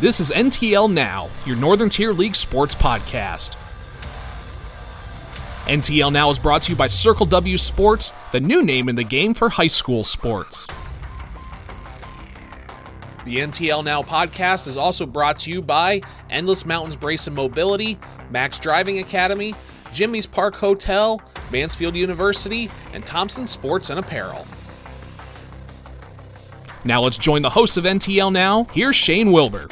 This is NTL Now, your Northern Tier League sports podcast. NTL Now is brought to you by Circle W Sports, the new name in the game for high school sports. The NTL Now podcast is also brought to you by Endless Mountains Brace and Mobility, Max Driving Academy, Jimmy's Park Hotel, Mansfield University, and Thompson Sports and Apparel. Now let's join the hosts of NTL Now. Here's Shane Wilbur.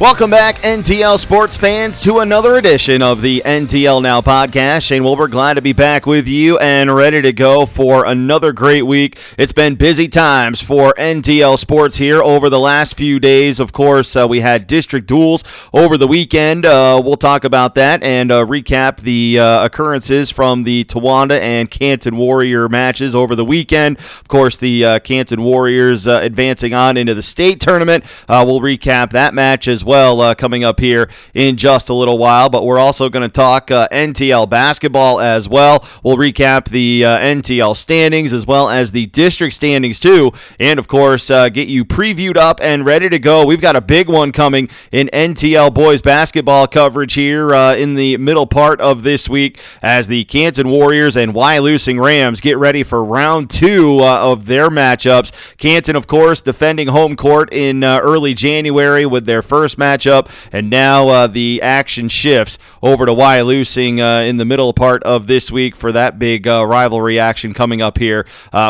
Welcome back, NTL sports fans, to another edition of the NTL Now podcast. Shane Wilbur, glad to be back with you and ready to go for another great week. It's been busy times for NTL sports here over the last few days. Of course, we had district duels over the weekend. We'll talk about that and recap the occurrences from the Towanda and Canton Warrior matches over the weekend. Of course, the Canton Warriors advancing on into the state tournament. We'll recap that match as well coming up here in just a little while, but we're also going to talk NTL basketball as well. We'll recap the NTL standings as well as the district standings too, and of course get you previewed up and ready to go. We've got a big one coming in NTL boys basketball coverage here in the middle part of this week as the Canton Warriors and Wyalusing Rams get ready for round two of their matchups. Canton, of course, defending home court in early January with their first matchup, and now the action shifts over to Wyalusing in the middle part of this week for that big rivalry action coming up here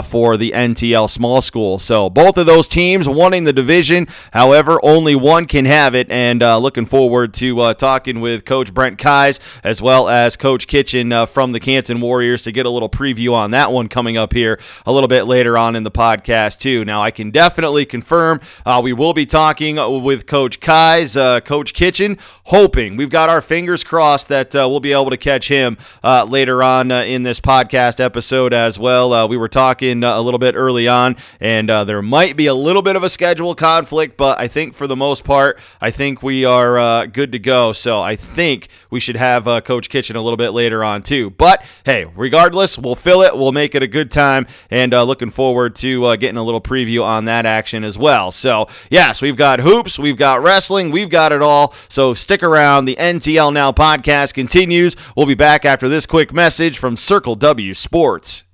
for the NTL small school. So both of those teams wanting the division, however, only one can have it, and looking forward to talking with Coach Brent Kyes as well as Coach Kitchen from the Canton Warriors to get a little preview on that one coming up here a little bit later on in the podcast too. Now I can definitely confirm we will be talking with Coach Kyes, Coach Kitchen, hoping, we've got our fingers crossed that we'll be able to catch him later on in this podcast episode as well. We were talking a little bit early on, and there might be a little bit of a schedule conflict, but I think for the most part, I think we are good to go. So I think we should have Coach Kitchen a little bit later on too. But hey, regardless, we'll fill it, we'll make it a good time, and looking forward to getting a little preview on that action as well. So yes, we've got hoops, we've got wrestling, we've got it all, so stick around. The NTL Now podcast continues. We'll be back after this quick message from Circle W Sports.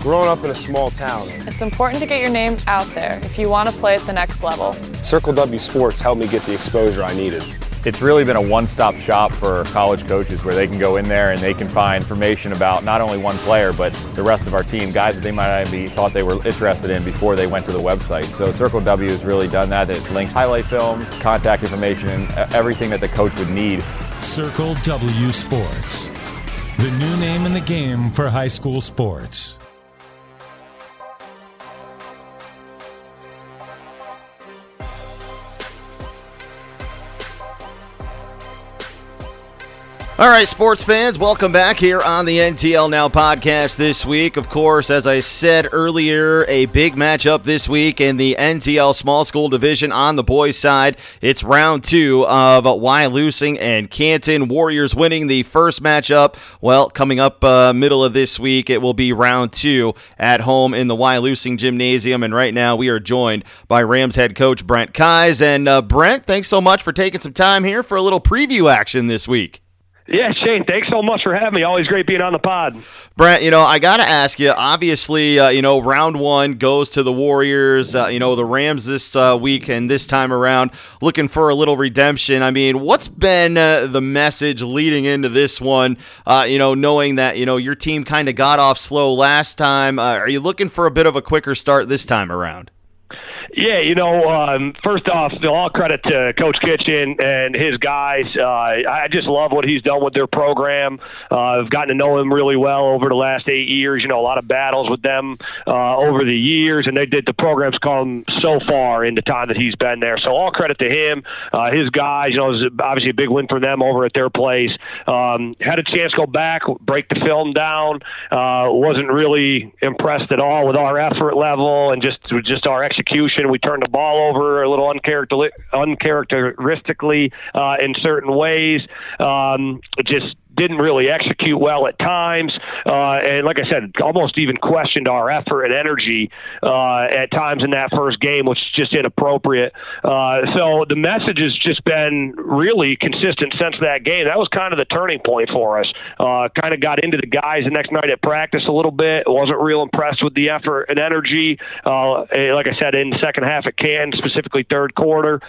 Growing up in a small town, it's important to get your name out there if you want to play at the next level. Circle W Sports helped me get the exposure I needed. It's really been a one-stop shop for college coaches where they can go in there and they can find information about not only one player, but the rest of our team, guys that they might not even thought they were interested in before they went to the website. So Circle W has really done that. It links highlight films, contact information, and everything that the coach would need. Circle W Sports, the new name in the game for high school sports. All right, sports fans, welcome back here on the NTL Now podcast this week. Of course, as I said earlier, a big matchup this week in the NTL small school division on the boys' side. It's round two of Wyalusing and Canton. Warriors winning the first matchup. Well, coming up middle of this week, it will be round two at home in the Wyalusing Gymnasium. And right now we are joined by Rams head coach Brent Kyes. And Brent, thanks so much for taking some time here for a little preview action this week. Yeah, Shane, thanks so much for having me. Always great being on the pod. Brent, you know, I got to ask you, obviously, you know, round one goes to the Warriors, you know, the Rams this week and this time around looking for a little redemption. I mean, what's been the message leading into this one, you know, knowing that, you know, your team kind of got off slow last time? Are you looking for a bit of a quicker start this time around? Yeah, you know, first off, all credit to Coach Kitchen and his guys. I just love what he's done with their program. I've gotten to know him really well over the last 8 years. You know, a lot of battles with them over the years, and they did the program's come so far in the time that he's been there. So all credit to him, his guys. You know, it was obviously a big win for them over at their place. Had a chance to go back, break the film down. Wasn't really impressed at all with our effort level and just our execution. We turned the ball over a little uncharacteristically in certain ways. Just didn't really execute well at times. And like I said, almost even questioned our effort and energy at times in that first game, which is just inappropriate. So the message has just been really consistent since that game. That was kind of the turning point for us. Kind of got into the guys the next night at practice a little bit. Wasn't real impressed with the effort and energy. Like I said, in the second half at Canton, specifically third quarter,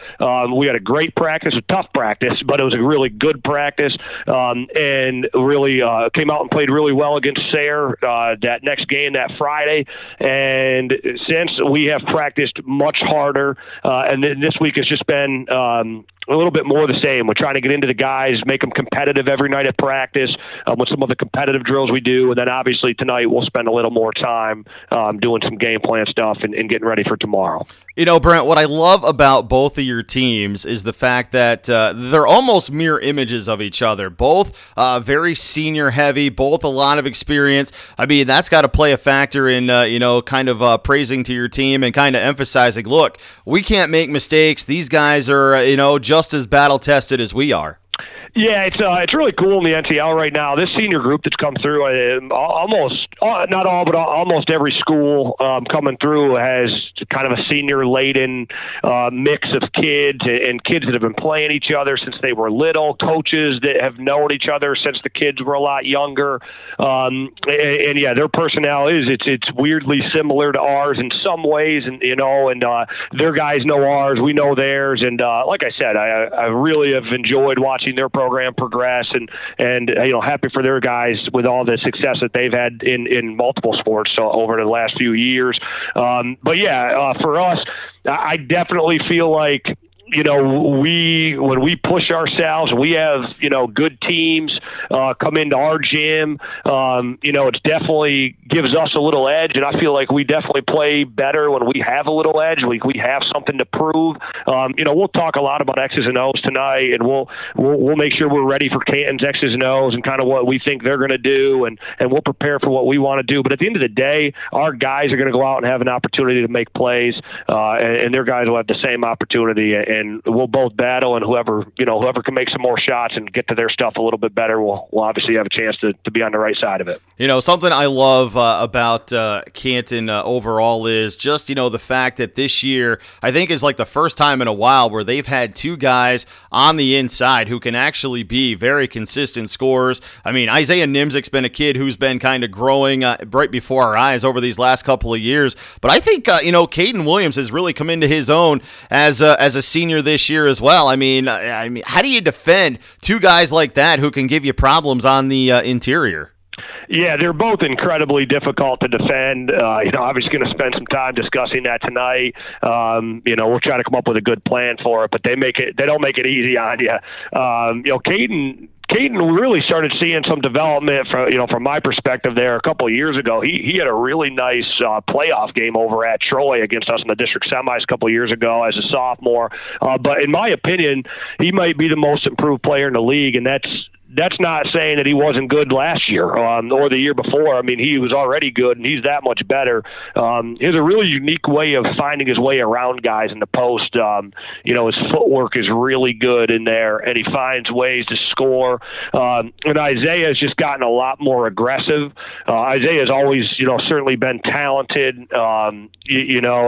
we had a great practice, a tough practice, but it was a really good practice, and really came out and played really well against Sayre that next game, that Friday. And since we have practiced much harder, and then this week has just been a little bit more the same. We're trying to get into the guys, make them competitive every night at practice with some of the competitive drills we do. And then obviously tonight we'll spend a little more time doing some game plan stuff and getting ready for tomorrow. You know, Brent, what I love about both of your teams is the fact that they're almost mirror images of each other. Both very senior heavy, both a lot of experience. I mean, that's got to play a factor in, kind of praising to your team and kind of emphasizing, look, we can't make mistakes. These guys are, just as battle-tested as we are. Yeah, it's really cool in the NTL right now. This senior group that's come through, almost every school coming through has kind of a senior-laden mix of kids and kids that have been playing each other since they were little, coaches that have known each other since the kids were a lot younger. And their personalities, it's weirdly similar to ours in some ways, and their guys know ours, we know theirs. And like I said, I really have enjoyed watching their program progress and happy for their guys with all the success that they've had in multiple sports over the last few years. For us, I definitely feel like, when we push ourselves, we have, good teams come into our gym. It definitely gives us a little edge, and I feel like we definitely play better when we have a little edge. We have something to prove. We'll talk a lot about X's and O's tonight, and we'll make sure we're ready for Canton's X's and O's and kind of what we think they're going to do, and we'll prepare for what we want to do. But at the end of the day, our guys are going to go out and have an opportunity to make plays, and their guys will have the same opportunity. And we'll both battle, and whoever can make some more shots and get to their stuff a little bit better will obviously have a chance to be on the right side of it. Something I love about Canton overall is just, the fact that this year I think is like the first time in a while where they've had two guys on the inside who can actually be very consistent scorers. I mean, Isaiah Nimzik's been a kid who's been kind of growing right before our eyes over these last couple of years. But I think, Caden Williams has really come into his own as a senior this year as well. I mean, how do you defend two guys like that who can give you problems on the interior? Yeah, they're both incredibly difficult to defend. Obviously going to spend some time discussing that tonight. We'll try to come up with a good plan for it, but they don't make it easy on you. Caden really started seeing some development from my perspective there a couple of years ago. He had a really nice playoff game over at Troy against us in the district semis a couple of years ago as a sophomore. But in my opinion, he might be the most improved player in the league, and that's not saying that he wasn't good last year or the year before. I mean, he was already good, and he's that much better. He has a really unique way of finding his way around guys in the post. His footwork is really good in there, and he finds ways to score. And Isaiah's just gotten a lot more aggressive. Isaiah's always, certainly been talented, and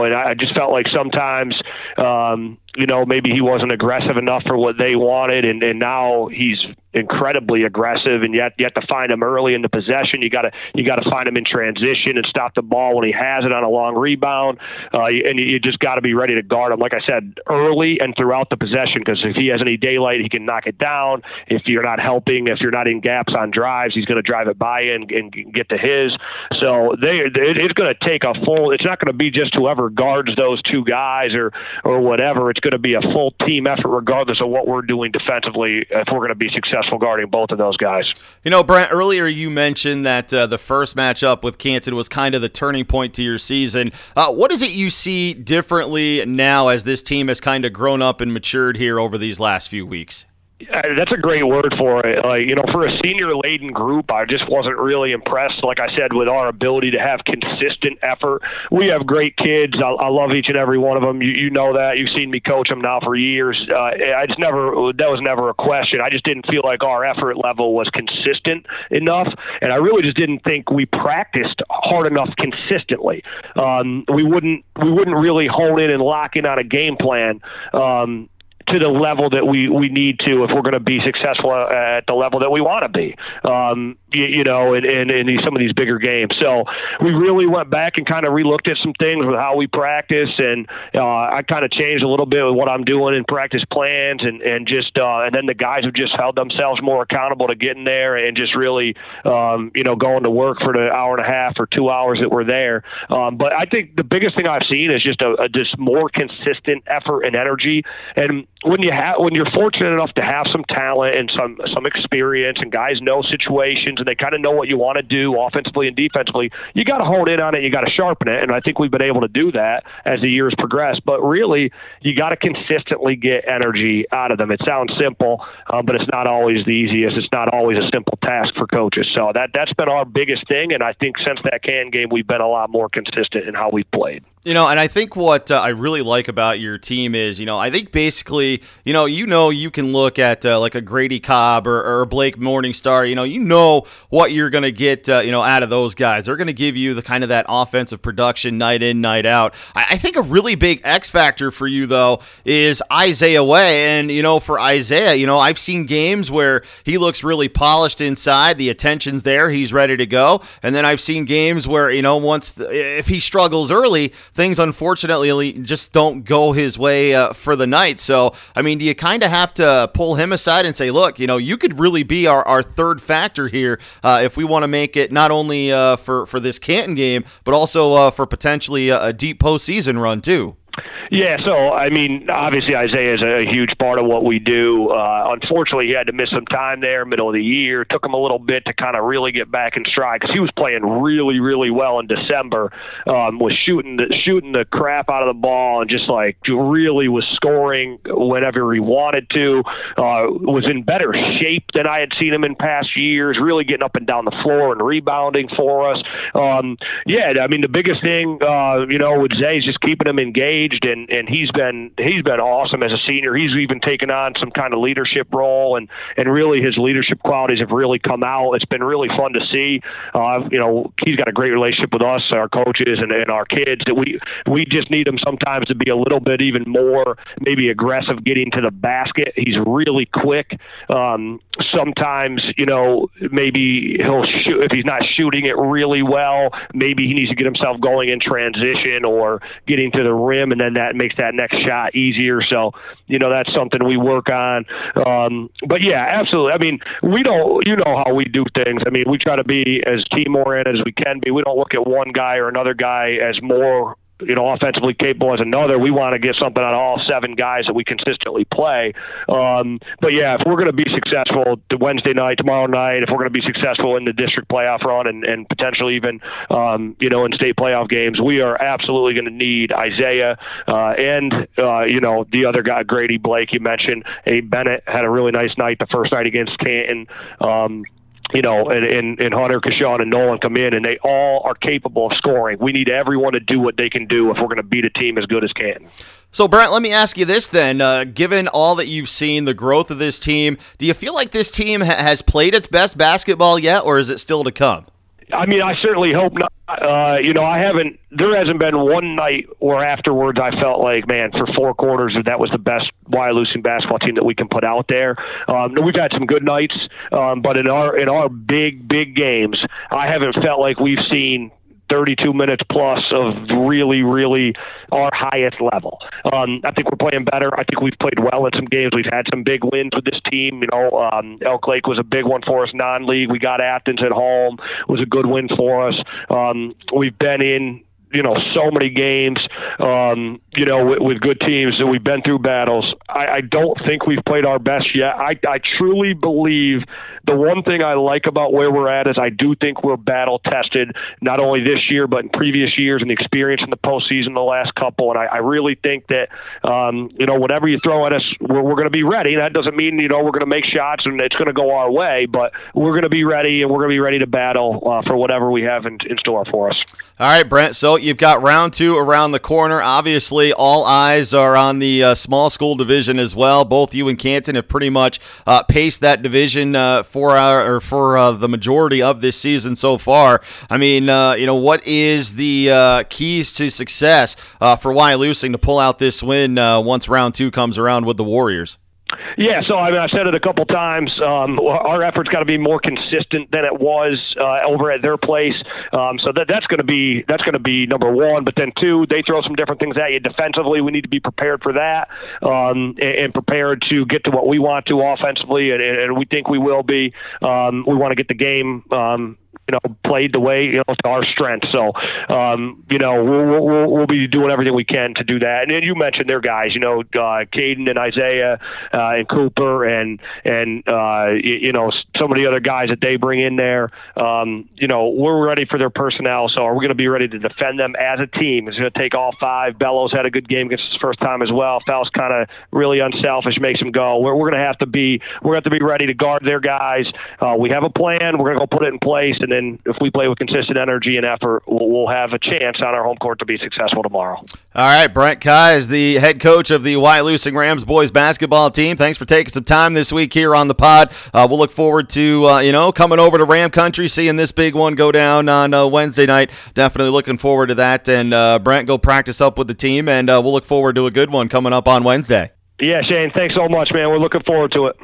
I just felt like sometimes maybe he wasn't aggressive enough for what they wanted, and now he's incredibly aggressive, and yet you have to find him early in the possession. You got to find him in transition and stop the ball when he has it on a long rebound, and you just got to be ready to guard him, like I said, early and throughout the possession, because if he has any daylight, he can knock it down. If you're not helping, if you're not in gaps on drives, he's going to drive it by and get to his. So it's going to take it's not going to be just whoever guards those two guys or whatever. It's going to be a full team effort regardless of what we're doing defensively if we're going to be successful guarding both of those guys. Brent, earlier you mentioned that the first matchup with Canton was kind of the turning point to your season. What is it you see differently now as this team has kind of grown up and matured here over these last few weeks? That's a great word for it. For a senior-laden group, I just wasn't really impressed, like I said, with our ability to have consistent effort. We have great kids. I love each and every one of them. You know that. You've seen me coach them now for years. That was never a question. I just didn't feel like our effort level was consistent enough, and I really just didn't think we practiced hard enough consistently. We wouldn't really hone in and lock in on a game plan to the level that we need to if we're going to be successful at the level that we want to be, in some of these bigger games. So we really went back and kind of relooked at some things with how we practice, and I kind of changed a little bit with what I'm doing in practice plans, and then the guys have just held themselves more accountable to getting there and just really, going to work for the hour and a half or 2 hours that we're there. But I think the biggest thing I've seen is just a more consistent effort and energy. And when you're fortunate enough to have some talent and some experience, and guys know situations and they kind of know what you want to do offensively and defensively, you got to hone in on it. You got to sharpen it. And I think we've been able to do that as the years progress. But really, you got to consistently get energy out of them. It sounds simple, but it's not always the easiest. It's not always a simple task for coaches. So that's been our biggest thing. And I think since that Canton game, we've been a lot more consistent in how we've played. And I think what I really like about your team is, I think basically, you can look at like a Grady Cobb or Blake Morningstar, you know what you're going to get, out of those guys. They're going to give you the kind of that offensive production night in, night out. I think a really big X factor for you, though, is Isaiah Way. And, for Isaiah, I've seen games where he looks really polished inside. The attention's there. He's ready to go. And then I've seen games where, if he struggles early, things unfortunately just don't go his way for the night. So, do you kind of have to pull him aside and say, look, you could really be our third factor here if we want to make it not only for this Canton game, but also for potentially a deep postseason run too? Yeah, so, obviously Isaiah is a huge part of what we do. Unfortunately, he had to miss some time there, middle of the year. Took him a little bit to kind of really get back in stride because he was playing really, really well in December, was shooting the crap out of the ball and just really was scoring whenever he wanted to, was in better shape than I had seen him in past years, really getting up and down the floor and rebounding for us. The biggest thing, with Zay is just keeping him engaged, and he's been awesome as a senior. He's even taken on some kind of leadership role, and really his leadership qualities have really come out. It's been really fun to see. He's got a great relationship with us, our coaches, and our kids. That we just need him sometimes to be a little bit even more maybe aggressive getting to the basket. He's really quick. Sometimes maybe he'll shoot if he's not shooting it really well. Maybe he needs to get himself going in transition or getting to the rim, and then that makes that next shot easier. So, that's something we work on. But yeah, absolutely. We don't, how we do things. We try to be as team oriented as we can be. We don't look at one guy or another guy as more, offensively capable as another. We want to get something out of all seven guys that we consistently play. But yeah, if we're going to be successful Wednesday night, tomorrow night, if we're going to be successful in the district playoff run and potentially even, in state playoff games, we are absolutely going to need Isaiah and the other guy, Grady Blake, you mentioned. Bennett had a really nice night the first night against Canton. And Hunter, Kashawn, and Nolan come in, and they all are capable of scoring. We need everyone to do what they can do if we're going to beat a team as good as Canton. So, Brent, let me ask you this then. Given all that you've seen, the growth of this team, do you feel like this team has played its best basketball yet, or is it still to come? I certainly hope not. There hasn't been one night where afterwards I felt like, man, for four quarters, that was the best Wyalusing basketball team that we can put out there. We've had some good nights, but in our big games, I haven't felt like we've seen 32 minutes plus of really, really our highest level. I think we're playing better. I think we've played well in some games. We've had some big wins with this team. Elk Lake was a big one for us, non-league. We got Athens at home. It was a good win for us. We've been in so many games, with good teams that we've been through battles. I don't think we've played our best yet. I truly believe The one thing I like about where we're at is I do think we're battle tested, not only this year, but in previous years and the experience in the postseason the last couple. And I really think that, whatever you throw at us, we're going to be ready. That doesn't mean, we're going to make shots and it's going to go our way, but we're going to be ready, and we're going to be ready to battle for whatever we have in store for us. All right, Brent. So you've got round two around the corner. Obviously, all eyes are on the small school division as well. Both you and Canton have pretty much paced that division for the majority of this season so far. I mean, what is the keys to success for Wyalusing to pull out this win once round two comes around with the Warriors? Yeah, so I've said it a couple times. Our effort's got to be more consistent than it was over at their place. So that's going to be number one. But then two, they throw some different things at you defensively. We need to be prepared for that and prepared to get to what we want to offensively, and we think we will be. We want to get the game played the way to our strength. So, we'll be doing everything we can to do that. And then you mentioned their guys, Caden and Isaiah and Cooper and some of the other guys that they bring in there. We're ready for their personnel. So are we going to be ready to defend them as a team? It's going to take all five. Bellows had a good game against his first time as well. Fouls kind of really unselfish, makes him go. We're going to have to be ready to guard their guys. We have a plan. We're going to go put it in place. And then if we play with consistent energy and effort, we'll have a chance on our home court to be successful tomorrow. All right, Brent Kyes, the head coach of the Wyalusing Rams boys basketball team. Thanks for taking some time this week here on the pod. We'll look forward to, coming over to Ram Country, seeing this big one go down on Wednesday night. Definitely looking forward to that. And Brent, go practice up with the team, and we'll look forward to a good one coming up on Wednesday. Yeah, Shane, thanks so much, man. We're looking forward to it.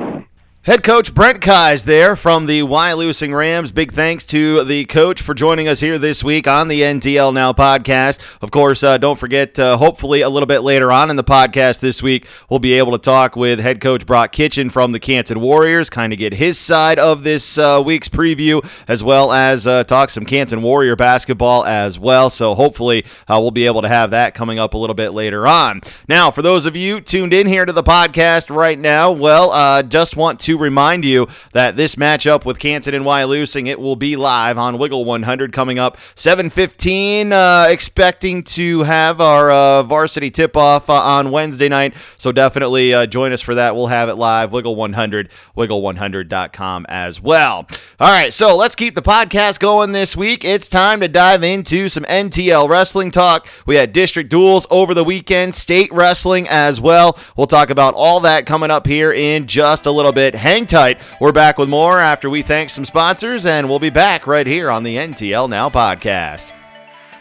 Head coach Brent Kyes there from the Wyalusing Rams. Big thanks to the coach for joining us here this week on the NTL Now podcast. Of course, don't forget, hopefully a little bit later on in the podcast this week, we'll be able to talk with head coach Brock Kitchen from the Canton Warriors, kind of get his side of this week's preview, as well as talk some Canton Warrior basketball as well. So hopefully we'll be able to have that coming up a little bit later on. Now, for those of you tuned in here to the podcast right now, well, just want to remind you that this matchup with Canton and Wyalusing, it will be live on WIGL 100 coming up 7:15. Expecting to have our varsity tip-off on Wednesday night, so definitely join us for that. We'll have it live, WIGL 100, WIGL100.com as well. All right, so let's keep the podcast going this week. It's time to dive into some NTL wrestling talk. We had district duels over the weekend, state wrestling as well. We'll talk about all that coming up here in just a little bit. Hang tight. We're back with more after we thank some sponsors, and we'll be back right here on the NTL Now podcast.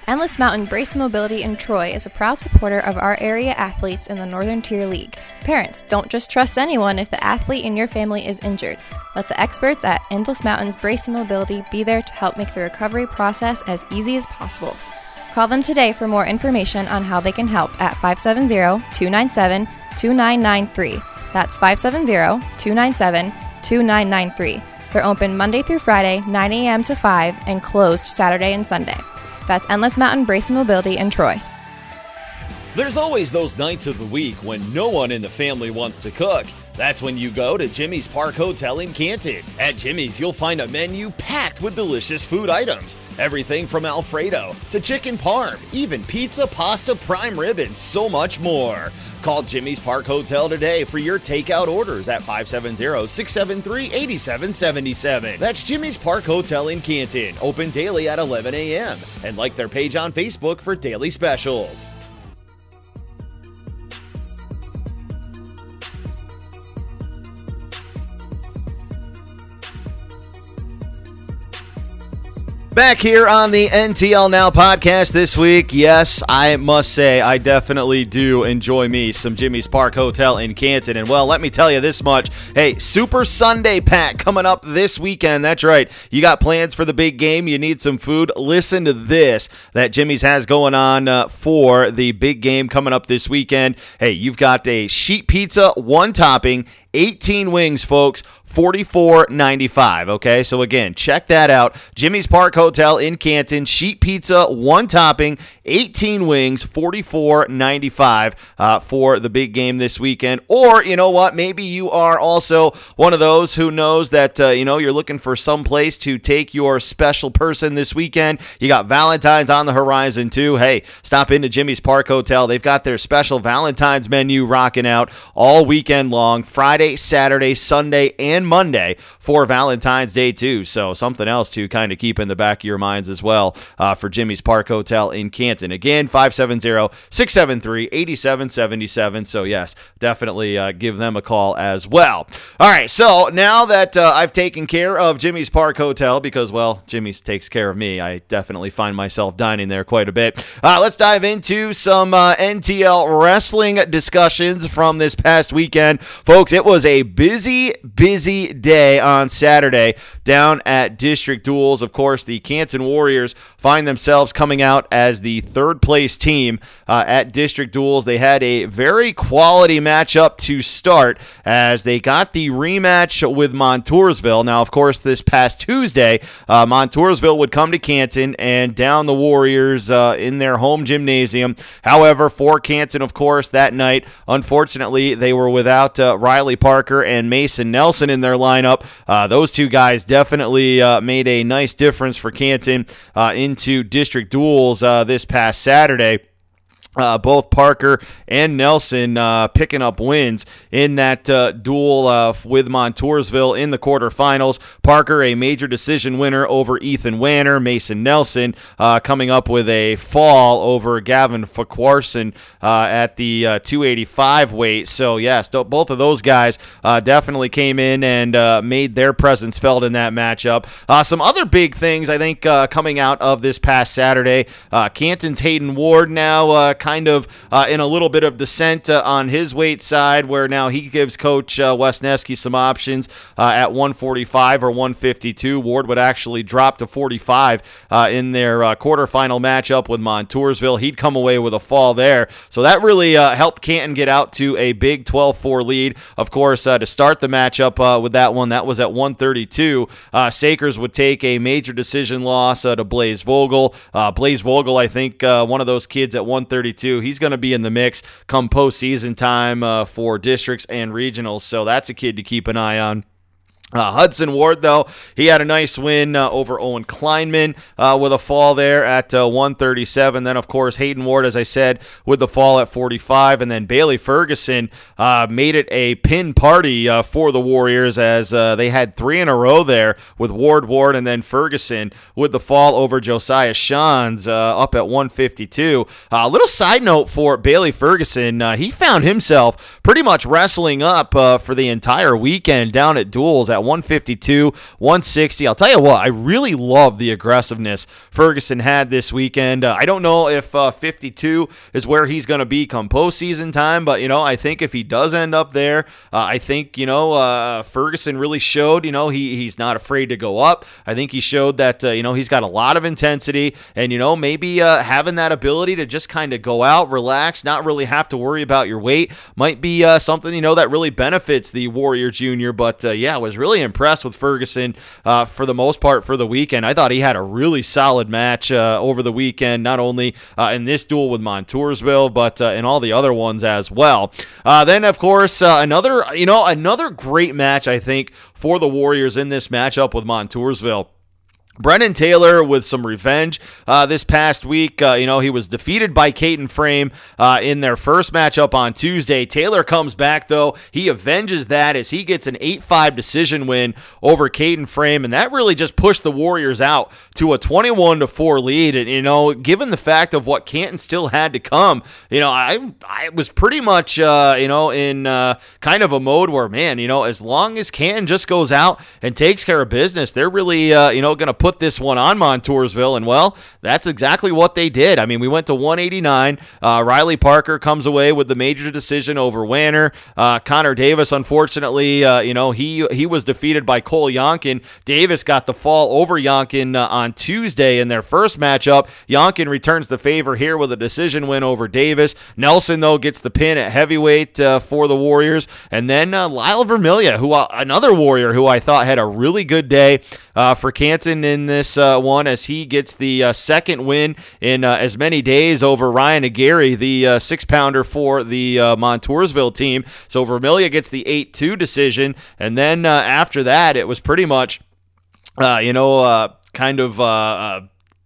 Endless Mountain Brace and Mobility in Troy is a proud supporter of our area athletes in the Northern Tier League. Parents, don't just trust anyone if the athlete in your family is injured. Let the experts at Endless Mountains Brace and Mobility be there to help make the recovery process as easy as possible. Call them today for more information on how they can help at 570-297-2993. That's 570-297-2993. They're open Monday through Friday, 9 a.m. to 5, and closed Saturday and Sunday. That's Endless Mountain Brace and Mobility in Troy. There's always those nights of the week when no one in the family wants to cook. That's when you go to Jimmy's Park Hotel in Canton. At Jimmy's, you'll find a menu packed with delicious food items. Everything from Alfredo to chicken parm, even pizza, pasta, prime rib, and so much more. Call Jimmy's Park Hotel today for your takeout orders at 570-673-8777. That's Jimmy's Park Hotel in Canton, open daily at 11 a.m. And like their page on Facebook for daily specials. Back here on the NTL Now podcast this week. Yes, I must say I definitely do enjoy me some Jimmy's Park Hotel in Canton. And, well, let me tell you this much. Hey, Super Sunday Pack coming up this weekend. That's right. You got plans for the big game. You need some food. Listen to this that Jimmy's has going on for the big game coming up this weekend. Hey, you've got a sheet pizza, one topping, 18 wings, folks, $44.95. Okay, so again, check that out. Jimmy's Park Hotel in Canton, sheet pizza, one topping, 18 wings, $44.95 for the big game this weekend. Or you know what? Maybe you are also one of those who knows that you're looking for some place to take your special person this weekend. You got Valentine's on the horizon too. Hey, stop into Jimmy's Park Hotel. They've got their special Valentine's menu rocking out all weekend long, Friday, Saturday, Sunday, and Monday for Valentine's Day too. So something else to kind of keep in the back of your minds as well for Jimmy's Park Hotel in Canton. Again, 570-673-8777. So yes, definitely give them a call as well. All right, so now that I've taken care of Jimmy's Park Hotel, because, well, Jimmy's takes care of me. I definitely find myself dining there quite a bit. Let's dive into some NTL wrestling discussions from this past weekend. Folks, it was a busy day on Saturday down at District Duels. Of course, the Canton Warriors find themselves coming out as the third place team at District Duels. They had a very quality matchup to start as they got the rematch with Montoursville. Now, of course, this past Tuesday, Montoursville would come to Canton and down the Warriors in their home gymnasium. However, for Canton, of course, that night, unfortunately, they were without Riley Parker and Mason Nelson in their lineup. Those two guys definitely made a nice difference for Canton into District Duels this past Saturday. Both Parker and Nelson picking up wins in that duel with Montoursville in the quarterfinals. Parker, a major decision winner over Ethan Wanner. Mason Nelson coming up with a fall over Gavin Fakwarson at the 285 weight. So, yes, both of those guys definitely came in and made their presence felt in that matchup. Some other big things, I think, coming out of this past Saturday. Canton's Hayden Ward now in a little bit of dissent on his weight side, where now he gives Coach Wesneski some options at 145 or 152. Ward would actually drop to 45 in their quarterfinal matchup with Montoursville. He'd come away with a fall there. So that really helped Canton get out to a big 12-4 lead. Of course, to start the matchup with that one, that was at 132. Sakers would take a major decision loss to Blaze Vogel. Blaze Vogel, I think, one of those kids at 132. He's going to be in the mix come postseason time for districts and regionals, so that's a kid to keep an eye on. Hudson Ward, though, he had a nice win over Owen Kleinman with a fall there at 137. Then, of course, Hayden Ward, as I said, with the fall at 45. And then Bailey Ferguson made it a pin party for the Warriors as they had three in a row there with Ward, and then Ferguson with the fall over Josiah Shans up at 152. A little side note for Bailey Ferguson. He found himself pretty much wrestling up for the entire weekend down at Duels at 152, 160. I'll tell you what, I really love the aggressiveness Ferguson had this weekend. I don't know if 52 is where he's going to be come postseason time, but, I think if he does end up there, I think, Ferguson really showed, he's not afraid to go up. I think he showed that, he's got a lot of intensity and, maybe having that ability to just kind of go out, relax, not really have to worry about your weight might be something, that really benefits the Warrior Junior. But, I was really impressed with Ferguson for the most part for the weekend. I thought he had a really solid match over the weekend, not only in this duel with Montoursville, but in all the other ones as well. Then, of course, another great match, I think, for the Warriors in this matchup with Montoursville. Brennan Taylor with some revenge this past week. He was defeated by Caden Frame in their first matchup on Tuesday. Taylor comes back, though. He avenges that as he gets an 8-5 decision win over Caden Frame, and that really just pushed the Warriors out to a 21-4 lead. And, given the fact of what Canton still had to come, I was pretty much, in kind of a mode where, man, as long as Canton just goes out and takes care of business, they're really, going to put put this one on Montoursville, and, well, that's exactly what they did. I mean, we went to 189. Riley Parker comes away with the major decision over Wanner. Connor Davis, unfortunately, he was defeated by Cole Yonkin. Davis got the fall over Yonkin on Tuesday in their first matchup. Yonkin returns the favor here with a decision win over Davis. Nelson, though, gets the pin at heavyweight for the Warriors. And then Lyle Vermilia, who another Warrior who I thought had a really good day for Canton in this one, as he gets the second win in as many days over Ryan Aguirre, the six-pounder for the Montoursville team. So Vermilia gets the 8-2 decision. And then after that, it was pretty much,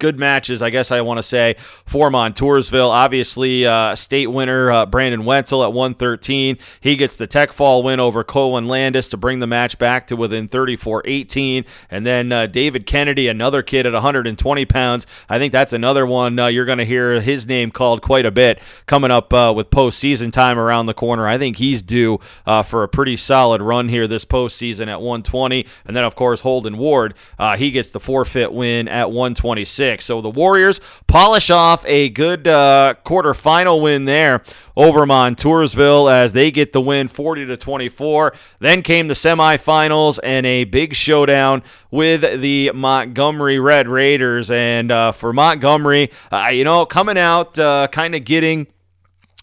good matches, I guess I want to say, for Montoursville. Obviously, state winner Brandon Wentzel at 113. He gets the Tech Fall win over Colin Landis to bring the match back to within 34-18. And then David Kennedy, another kid at 120 pounds. I think that's another one you're going to hear his name called quite a bit coming up with postseason time around the corner. I think he's due for a pretty solid run here this postseason at 120. And then, of course, Holden Ward, he gets the forfeit win at 126. So the Warriors polish off a good quarterfinal win there over Montoursville as they get the win 40-24. Then came the semifinals and a big showdown with the Montgomery Red Raiders. And for Montgomery, coming out kind of getting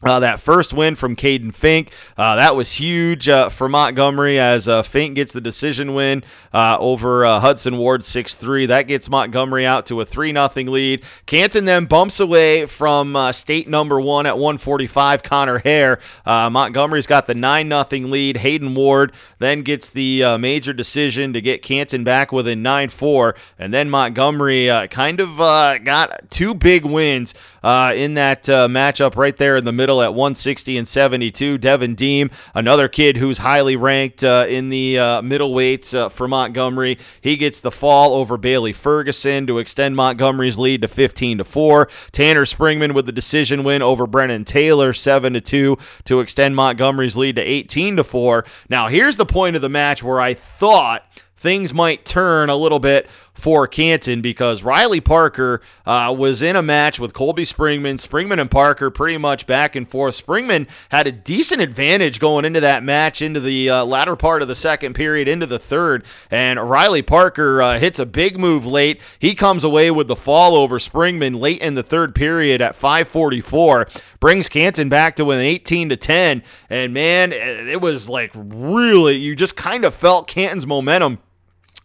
that first win from Caden Fink, that was huge for Montgomery as Fink gets the decision win over Hudson Ward 6-3. That gets Montgomery out to a 3-0 lead. Canton then bumps away from state number one at 145, Connor Hare. Montgomery's got the 9-0 lead. Hayden Ward then gets the major decision to get Canton back within 9-4. And then Montgomery got two big wins in that matchup right there in the middle at 160-72. Devin Deem, another kid who's highly ranked in the middleweights for Montgomery. He gets the fall over Bailey Ferguson to extend Montgomery's lead to 15-4. Tanner Springman with the decision win over Brennan Taylor 7-2 to extend Montgomery's lead to 18-4. Now here's the point of the match where I thought things might turn a little bit for Canton, because Riley Parker was in a match with Colby Springman. Springman and Parker pretty much back and forth. Springman had a decent advantage going into that match, into the latter part of the second period, into the third, and Riley Parker hits a big move late. He comes away with the fall over Springman late in the third period at 5:44, brings Canton back to an 18-10, and man, it was like really, you just kind of felt Canton's momentum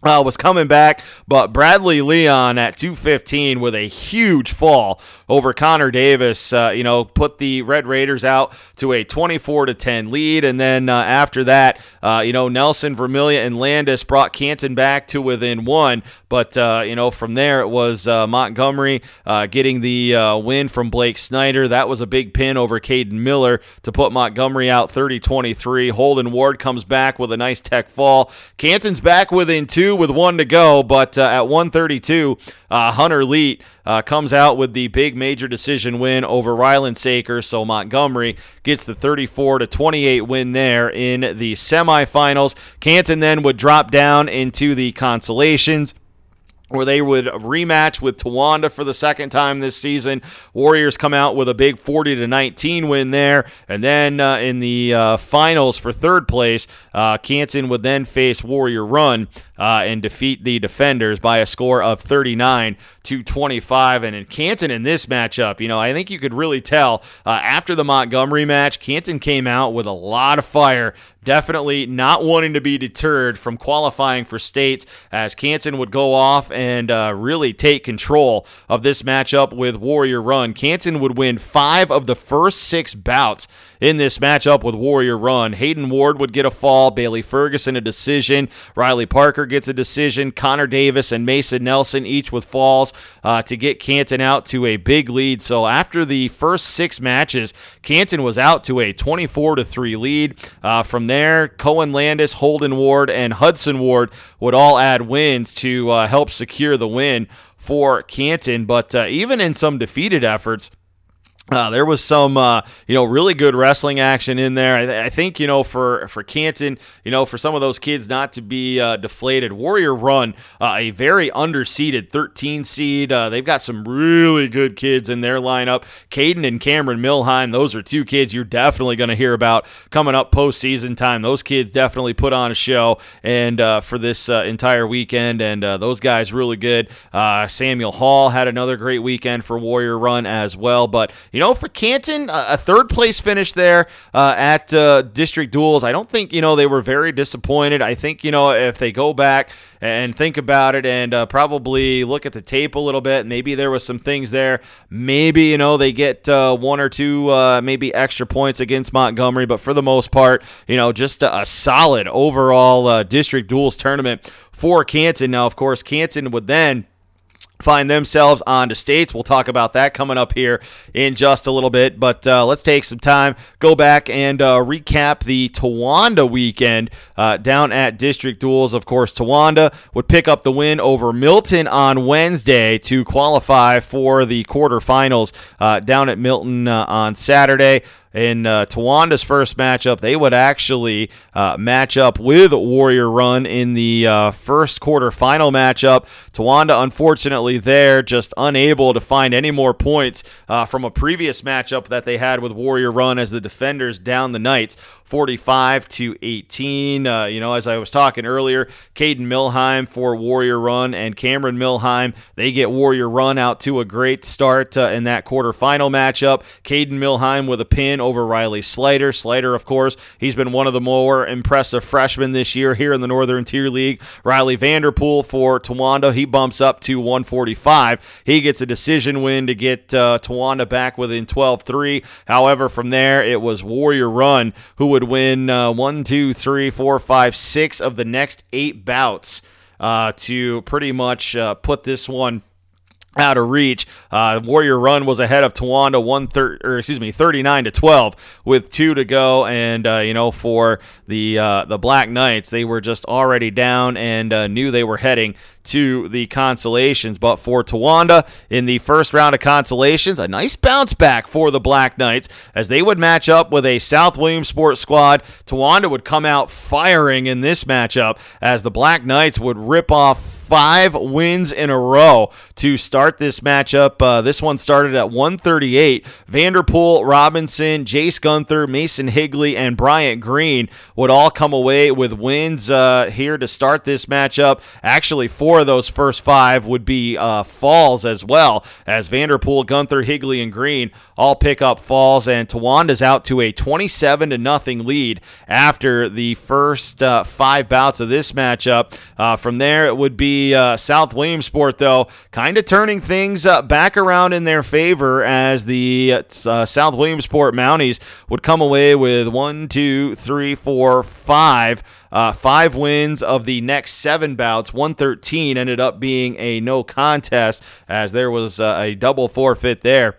was coming back, but Bradley Leon at 2:15 with a huge fall over Connor Davis, put the Red Raiders out to a 24-10 lead. And then after that, Nelson, Vermilia, and Landis brought Canton back to within one. But, from there it was Montgomery getting the win from Blake Snyder. That was a big pin over Caden Miller to put Montgomery out 30-23. Holden Ward comes back with a nice Tech fall. Canton's back within two with one to go, but at 1:32, Hunter Leet comes out with the big major decision win over Ryland Saker, so Montgomery gets the 34-28 win there in the semifinals. Canton then would drop down into the consolations, where they would rematch with Towanda for the second time this season. Warriors come out with a big 40-19 win there. And then in the finals for third place, Canton would then face Warrior Run and defeat the defenders by a score of 39-25. And in Canton in this matchup, I think you could really tell after the Montgomery match, Canton came out with a lot of fire, definitely not wanting to be deterred from qualifying for states, as Canton would go off and really take control of this matchup with Warrior Run. Canton would win 5 of the first 6 bouts in this matchup with Warrior Run. Hayden Ward would get a fall, Bailey Ferguson a decision, Riley Parker gets a decision, Connor Davis and Mason Nelson each with falls to get Canton out to a big lead. So after the first 6 matches, Canton was out to a 24-3 lead. From there, Cohen Landis, Holden Ward, and Hudson Ward would all add wins to help secure the win for Canton. But even in some defeated efforts, There was some, really good wrestling action in there. I think, for Canton, for some of those kids not to be deflated. Warrior Run, a very underseeded 13 seed. They've got some really good kids in their lineup. Caden and Cameron Milheim, those are two kids you're definitely going to hear about coming up postseason time. Those kids definitely put on a show and for this entire weekend, and those guys really good. Samuel Hall had another great weekend for Warrior Run as well, but for Canton, a third-place finish there at District Duels. I don't think, they were very disappointed. I think, if they go back and think about it and probably look at the tape a little bit, maybe there was some things there. Maybe, they get one or two maybe extra points against Montgomery, but for the most part, just a solid overall District Duels tournament for Canton. Now, of course, Canton would then find themselves on to states. We'll talk about that coming up here in just a little bit, but let's take some time, go back and recap the Towanda weekend down at District Duels. Of course, Towanda would pick up the win over Milton on Wednesday to qualify for the quarterfinals down at Milton on Saturday. In Towanda's first matchup, they would actually match up with Warrior Run in the first quarterfinal matchup. Towanda, unfortunately, there just unable to find any more points from a previous matchup that they had with Warrior Run as the defenders down the Knights, 45-18. As I was talking earlier, Caden Milheim for Warrior Run and Cameron Milheim, they get Warrior Run out to a great start in that quarterfinal matchup. Caden Milheim with a pin over Riley Slater. Slater, of course, he's been one of the more impressive freshmen this year here in the Northern Tier League. Riley Vanderpool for Towanda, he bumps up to 145. He gets a decision win to get Towanda back within 12-3. However, from there, it was Warrior Run who would win 1, 2, 3, 4, 5, 6 of the next 8 bouts to pretty much put this one out of reach. Warrior Run was ahead of Towanda 39-12 with 2 to go, and for the Black Knights, they were just already down and knew they were heading to the consolations. But for Towanda in the first round of consolations, a nice bounce back for the Black Knights as they would match up with a South Williamsport squad. Towanda would come out firing in this matchup as the Black Knights would rip off 5 wins in a row to start this matchup. This one started at 138. Vanderpool, Robinson, Jace Gunther, Mason Higley, and Bryant Green would all come away with wins here to start this matchup. Actually, 4 of those first 5 would be falls as well, as Vanderpool, Gunther, Higley, and Green all pick up falls, and Towanda's out to a 27-0 lead after the first 5 bouts of this matchup. From there, it would be South Williamsport, though, kind of turning things back around in their favor as the South Williamsport Mounties would come away with 1, 2, 3, 4, 5. 5 wins of the next 7 bouts. 113 ended up being a no contest as there was a double forfeit there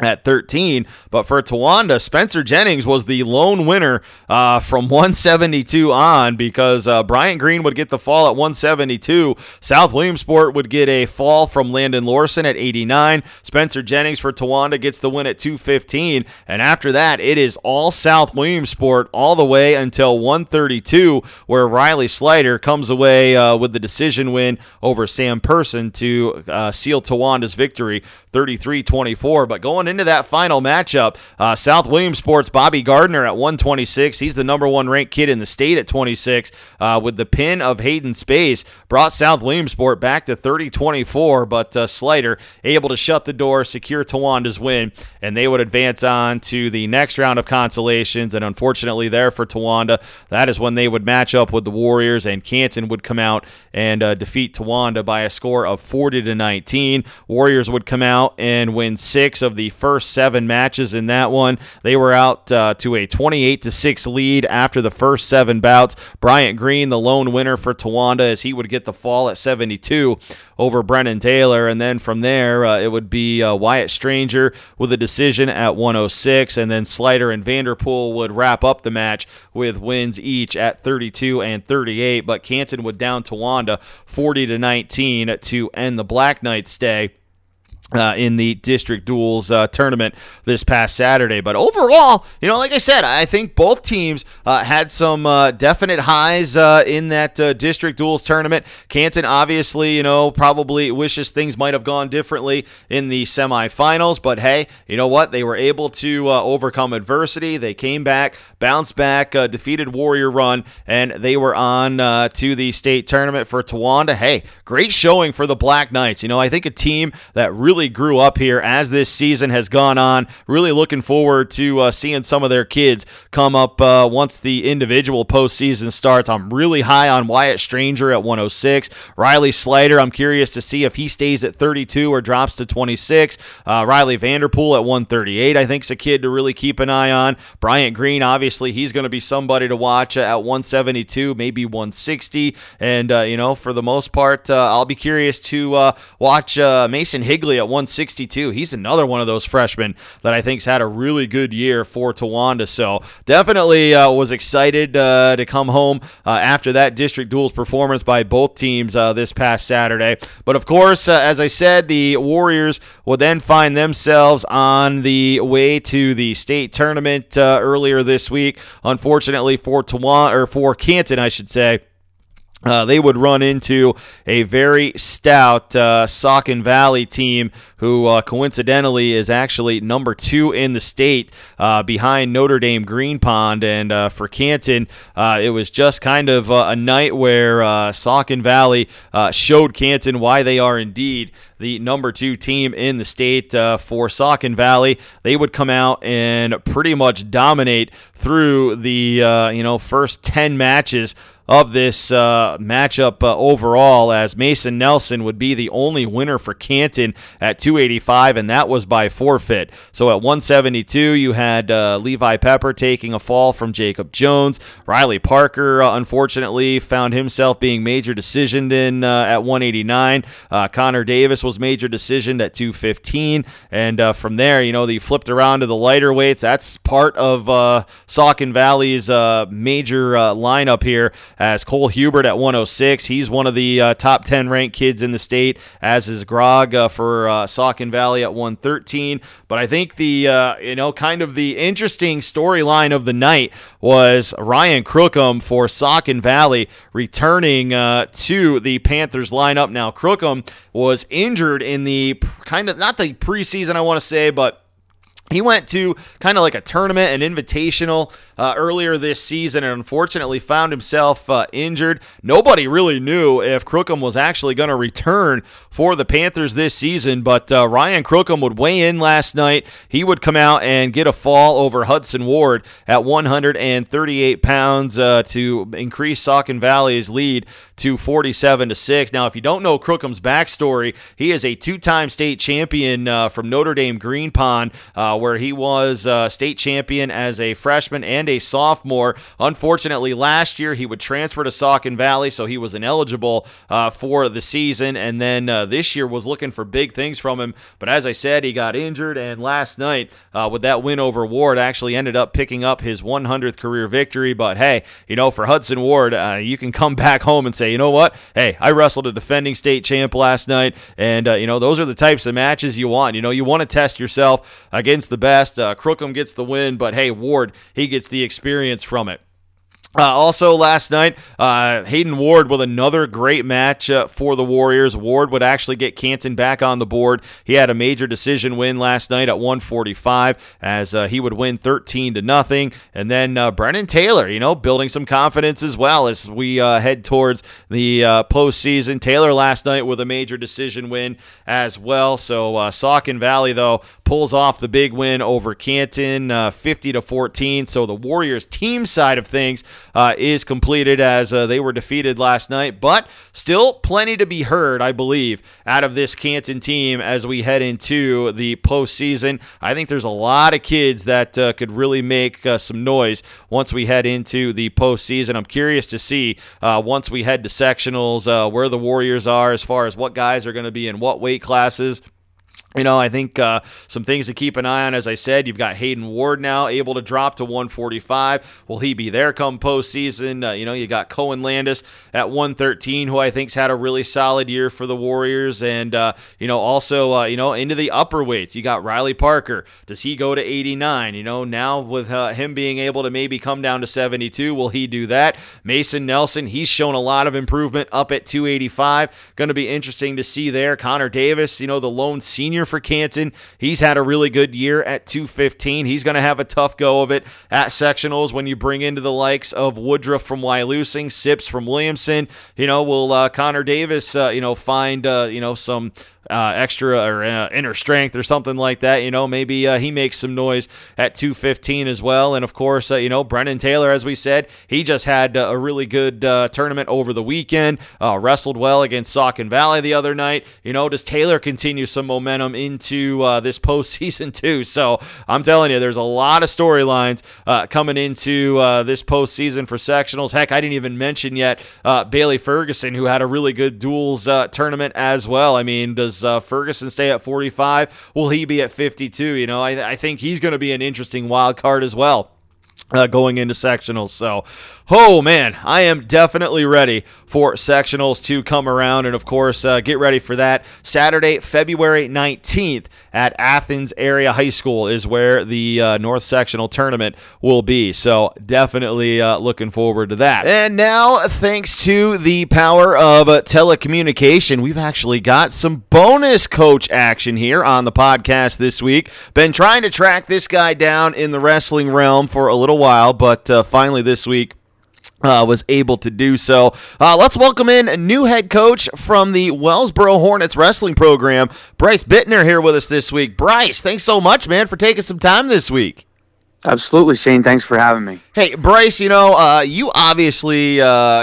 at 13, but for Towanda, Spencer Jennings was the lone winner from 172 on, because Bryant Green would get the fall at 172. South Williamsport would get a fall from Landon Lorson at 89. Spencer Jennings for Towanda gets the win at 215, and after that, it is all South Williamsport all the way until 132, where Riley Slider comes away with the decision win over Sam Person to seal Towanda's victory, 33-24, but going into that final matchup, South Williamsport's Bobby Gardner at 126. He's the number 1 ranked kid in the state at 26. With the pin of Hayden Space, brought South Williamsport back to 30-24, but Slider able to shut the door, secure Towanda's win, and they would advance on to the next round of consolations. And unfortunately there for Towanda, that is when they would match up with the Warriors, and Canton would come out and defeat Towanda by a score of 40-19. Warriors would come out and win 6 of the first 7 matches in that one. They were out to a 28-6 lead after the first 7 bouts. Bryant Green, the lone winner for Towanda, as he would get the fall at 72 over Brennan Taylor. And then from there, it would be Wyatt Stranger with a decision at 106. And then Slider and Vanderpool would wrap up the match with wins each at 32 and 38. But Canton would down Towanda 40-19 to end the Black Knights' day in the district duels tournament this past Saturday. But overall, you know, like I said, I think both teams had some definite highs in that district duels tournament. Canton, obviously, you know, probably wishes things might have gone differently in the semifinals. But hey, you know what? They were able to overcome adversity. They came back, bounced back, defeated Warrior Run, and they were on to the state tournament for Towanda. Hey, great showing for the Black Knights. You know, I think a team that really grew up here as this season has gone on. Really looking forward to seeing some of their kids come up once the individual postseason starts. I'm really high on Wyatt Stranger at 106. Riley Slider, I'm curious to see if he stays at 32 or drops to 26. Riley Vanderpool at 138, I think, is a kid to really keep an eye on. Bryant Green, obviously, he's going to be somebody to watch at 172, maybe 160. And, you know, for the most part, I'll be curious to watch Mason Higley at 162. He's another one of those freshmen that I think's had a really good year for Towanda. So definitely was excited to come home after that district duels performance by both teams this past Saturday. But of course, as I said, the Warriors will then find themselves on the way to the state tournament earlier this week. Unfortunately for Towanda, or for Canton, I should say, they would run into a very stout Saucon Valley team who coincidentally is actually number 2 in the state behind Notre Dame Green Pond. And for Canton, it was just kind of a night where Saucon Valley showed Canton why they are indeed the number 2 team in the state. For Saucon Valley, they would come out and pretty much dominate through the first 10 matches of this matchup overall, as Mason Nelson would be the only winner for Canton at 285, and that was by forfeit. So at 172, you had Levi Pepper taking a fall from Jacob Jones. Riley Parker, unfortunately, found himself being major decisioned in at 189. Connor Davis was major decisioned at 215. And from there, you know, they flipped around to the lighter weights. That's part of Saucon Valley's major lineup here, as Cole Hubert at 106. He's one of the top 10 ranked kids in the state, as is Grog for Saucon Valley at 113. But I think the, kind of the interesting storyline of the night was Ryan Crookham for Saucon Valley returning to the Panthers lineup. Now, Crookham was injured in the not the preseason, I want to say, but he went to kind of like a tournament, an invitational earlier this season, and unfortunately found himself injured. Nobody really knew if Crookham was actually going to return for the Panthers this season, but Ryan Crookham would weigh in last night. He would come out and get a fall over Hudson Ward at 138 pounds to increase Saucon Valley's lead to 47-6. Now, if you don't know Crookham's backstory, he is a two-time state champion from Notre Dame Green Pond, where he was state champion as a freshman and a sophomore. Unfortunately, last year he would transfer to Saucon Valley, so he was ineligible for the season. And then this year was looking for big things from him. But as I said, he got injured, and last night with that win over Ward actually ended up picking up his 100th career victory. But hey, you know, for Hudson Ward, you can come back home and say, you know what? Hey, I wrestled a defending state champ last night, and those are the types of matches you want. You know, you want to test yourself against the best. Crookham gets the win, but hey, Ward, he gets the experience from it. Also last night, Hayden Ward with another great match for the Warriors. Ward would actually get Canton back on the board. He had a major decision win last night at 145, as he would win 13-0. And then Brennan Taylor, building some confidence as well as we head towards the postseason. Taylor last night with a major decision win as well. So Saucon Valley, though, pulls off the big win over Canton, 50-14. So the Warriors team side of things is completed, as they were defeated last night, but still plenty to be heard, I believe, out of this Canton team as we head into the postseason. I think there's a lot of kids that could really make some noise once we head into the postseason. I'm curious to see once we head to sectionals where the Warriors are as far as what guys are going to be in what weight classes. You know, I think some things to keep an eye on, as I said, you've got Hayden Ward now able to drop to 145. Will he be there come postseason? You know, you got Cohen Landis at 113, who I think's had a really solid year for the Warriors. And, you know, also, you know, into the upper weights, you got Riley Parker. Does he go to 89? You know, now with him being able to maybe come down to 72, will he do that? Mason Nelson, he's shown a lot of improvement up at 285. Going to be interesting to see there. Connor Davis, you know, the lone senior for Canton. He's had a really good year at 215. He's going to have a tough go of it at sectionals when you bring into the likes of Woodruff from Wyalusing, Sips from Williamson. You know, will Connor Davis, you know, find, you know, some extra or inner strength or something like that? You know, maybe he makes some noise at 215 as well. And of course, you know, Brennan Taylor, as we said, he just had a really good tournament over the weekend, wrestled well against Saucon Valley the other night. You know, does Taylor continue some momentum into this postseason too? So I'm telling you, there's a lot of storylines coming into this postseason for sectionals. Heck, I didn't even mention yet Bailey Ferguson, who had a really good duels tournament as well. I mean, does Ferguson stay at 45? Will he be at 52? You know, I think he's going to be an interesting wild card as well, going into sectionals. So, oh man, I am definitely ready for sectionals to come around. And of course, get ready for that. Saturday, February 19th at Athens Area High School is where the North Sectional Tournament will be. So definitely looking forward to that. And now, thanks to the power of telecommunication, we've actually got some bonus coach action here on the podcast this week. Been trying to track this guy down in the wrestling realm for a little while, but finally this week was able to do so. Let's welcome in a new head coach from the Wellsboro Hornets wrestling program, Bryce Bittner, here with us this week. Bryce, thanks so much, man, for taking some time this week. Absolutely, Shane. Thanks for having me. Hey, Bryce, you know, you obviously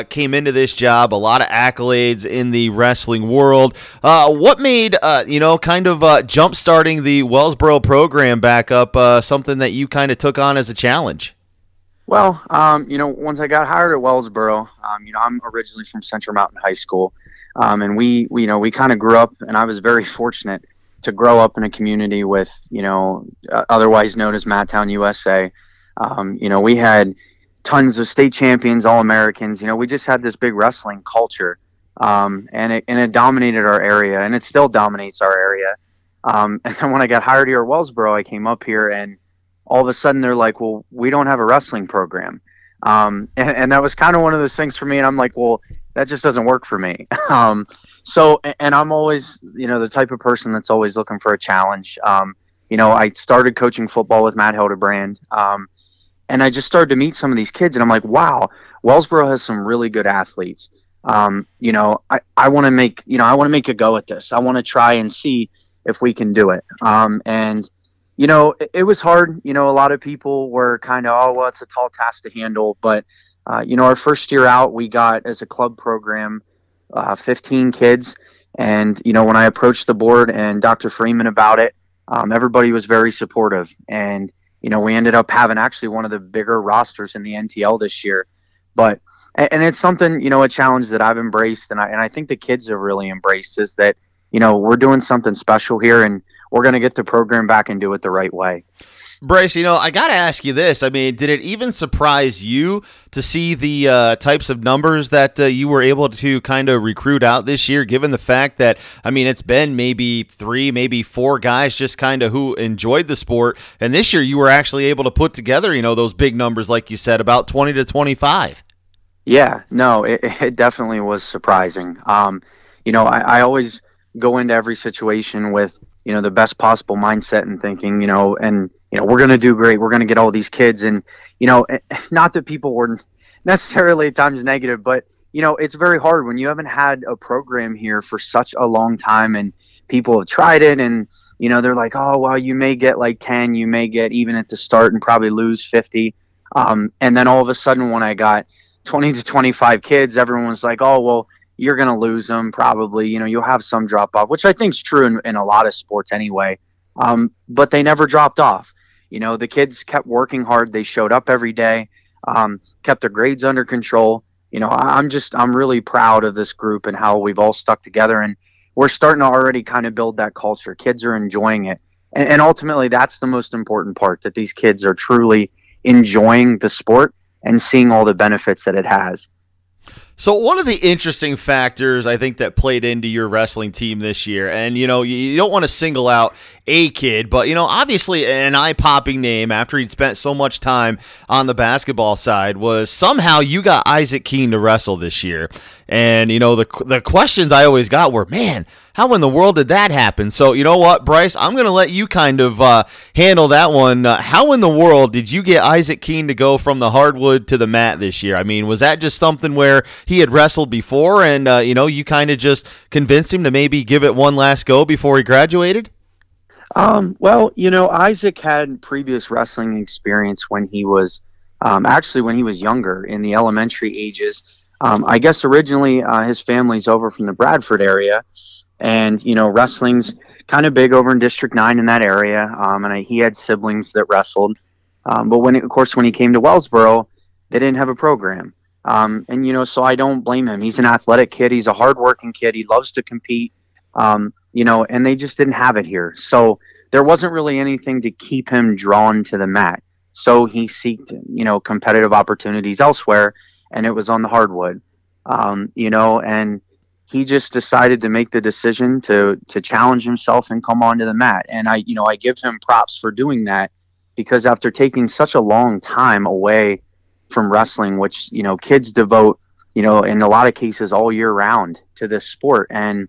came into this job, a lot of accolades in the wrestling world. What made, you know, kind of jump-starting the Wellsboro program back up something that you kind of took on as a challenge? Well, you know, once I got hired at Wellsboro, you know, I'm originally from Central Mountain High School, and we, you know, we kind of grew up, and I was very fortunate to grow up in a community with, you know, otherwise known as Mattown, USA. You know, we had tons of state champions, All-Americans. You know, we just had this big wrestling culture, and it dominated our area, and it still dominates our area. And then when I got hired here at Wellsboro, I came up here, and all of a sudden they're like, well, we don't have a wrestling program. And that was kind of one of those things for me, and I'm like, well, that just doesn't work for me. So, and I'm always, you know, the type of person that's always looking for a challenge. You know, I started coaching football with Matt Hildebrand, and I just started to meet some of these kids, and I'm like, wow, Wellsboro has some really good athletes. You know, I want to make a go at this. I want to try and see if we can do it. And, you know, it was hard. You know, a lot of people were kind of, oh, well, it's a tall task to handle. But, you know, our first year out, we got, as a club program, 15 kids. And, you know, when I approached the board and Dr. Freeman about it, everybody was very supportive. And, you know, we ended up having actually one of the bigger rosters in the NTL this year. But, and it's something, you know, a challenge that I've embraced, and I think the kids have really embraced, is that, you know, we're doing something special here, and we're going to get the program back and do it the right way. Bryce, you know, I got to ask you this. I mean, did it even surprise you to see the types of numbers that you were able to kind of recruit out this year, given the fact that, I mean, it's been maybe 3, maybe 4 guys just kind of who enjoyed the sport. And this year you were actually able to put together, you know, those big numbers, like you said, about 20 to 25. Yeah, no, it definitely was surprising. You know, I always go into every situation with, you know, the best possible mindset and thinking, you know, and, you know, we're going to do great. We're going to get all these kids. And, you know, not that people were necessarily at times negative, but, you know, it's very hard when you haven't had a program here for such a long time, and people have tried it, and, you know, they're like, oh, well, you may get like 10, you may get even at the start and probably lose 50. And then all of a sudden when I got 20 to 25 kids, everyone was like, oh, well, you're going to lose them probably. You know, you'll have some drop off, which I think is true in a lot of sports anyway. But they never dropped off. You know, the kids kept working hard. They showed up every day, kept their grades under control. You know, I'm really proud of this group and how we've all stuck together. And we're starting to already kind of build that culture. Kids are enjoying it. And ultimately, that's the most important part, that these kids are truly enjoying the sport and seeing all the benefits that it has. So one of the interesting factors I think that played into your wrestling team this year, and you know, you don't want to single out a kid, but you know, obviously an eye-popping name after he'd spent so much time on the basketball side was somehow you got Isaac Keene to wrestle this year. And you know, the questions I always got were, man, how in the world did that happen? So you know what, Bryce, I'm going to let you kind of handle that one. How in the world did you get Isaac Keene to go from the hardwood to the mat this year? I mean, was that just something where he had wrestled before and, you know, you kind of just convinced him to maybe give it one last go before he graduated? Well, you know, Isaac had previous wrestling experience when he was when he was younger in the elementary ages. I guess originally his family's over from the Bradford area, and, you know, wrestling's kind of big over in District 9 in that area. And he had siblings that wrestled. But when he came to Wellsboro, they didn't have a program. And, you know, so I don't blame him. He's an athletic kid. He's a hardworking kid. He loves to compete, you know, and they just didn't have it here. So there wasn't really anything to keep him drawn to the mat. So he seeked, you know, competitive opportunities elsewhere, and it was on the hardwood, you know, and he just decided to make the decision to challenge himself and come onto the mat. And I give him props for doing that, because after taking such a long time away from wrestling, which, you know, kids devote, you know, in a lot of cases all year round to this sport. And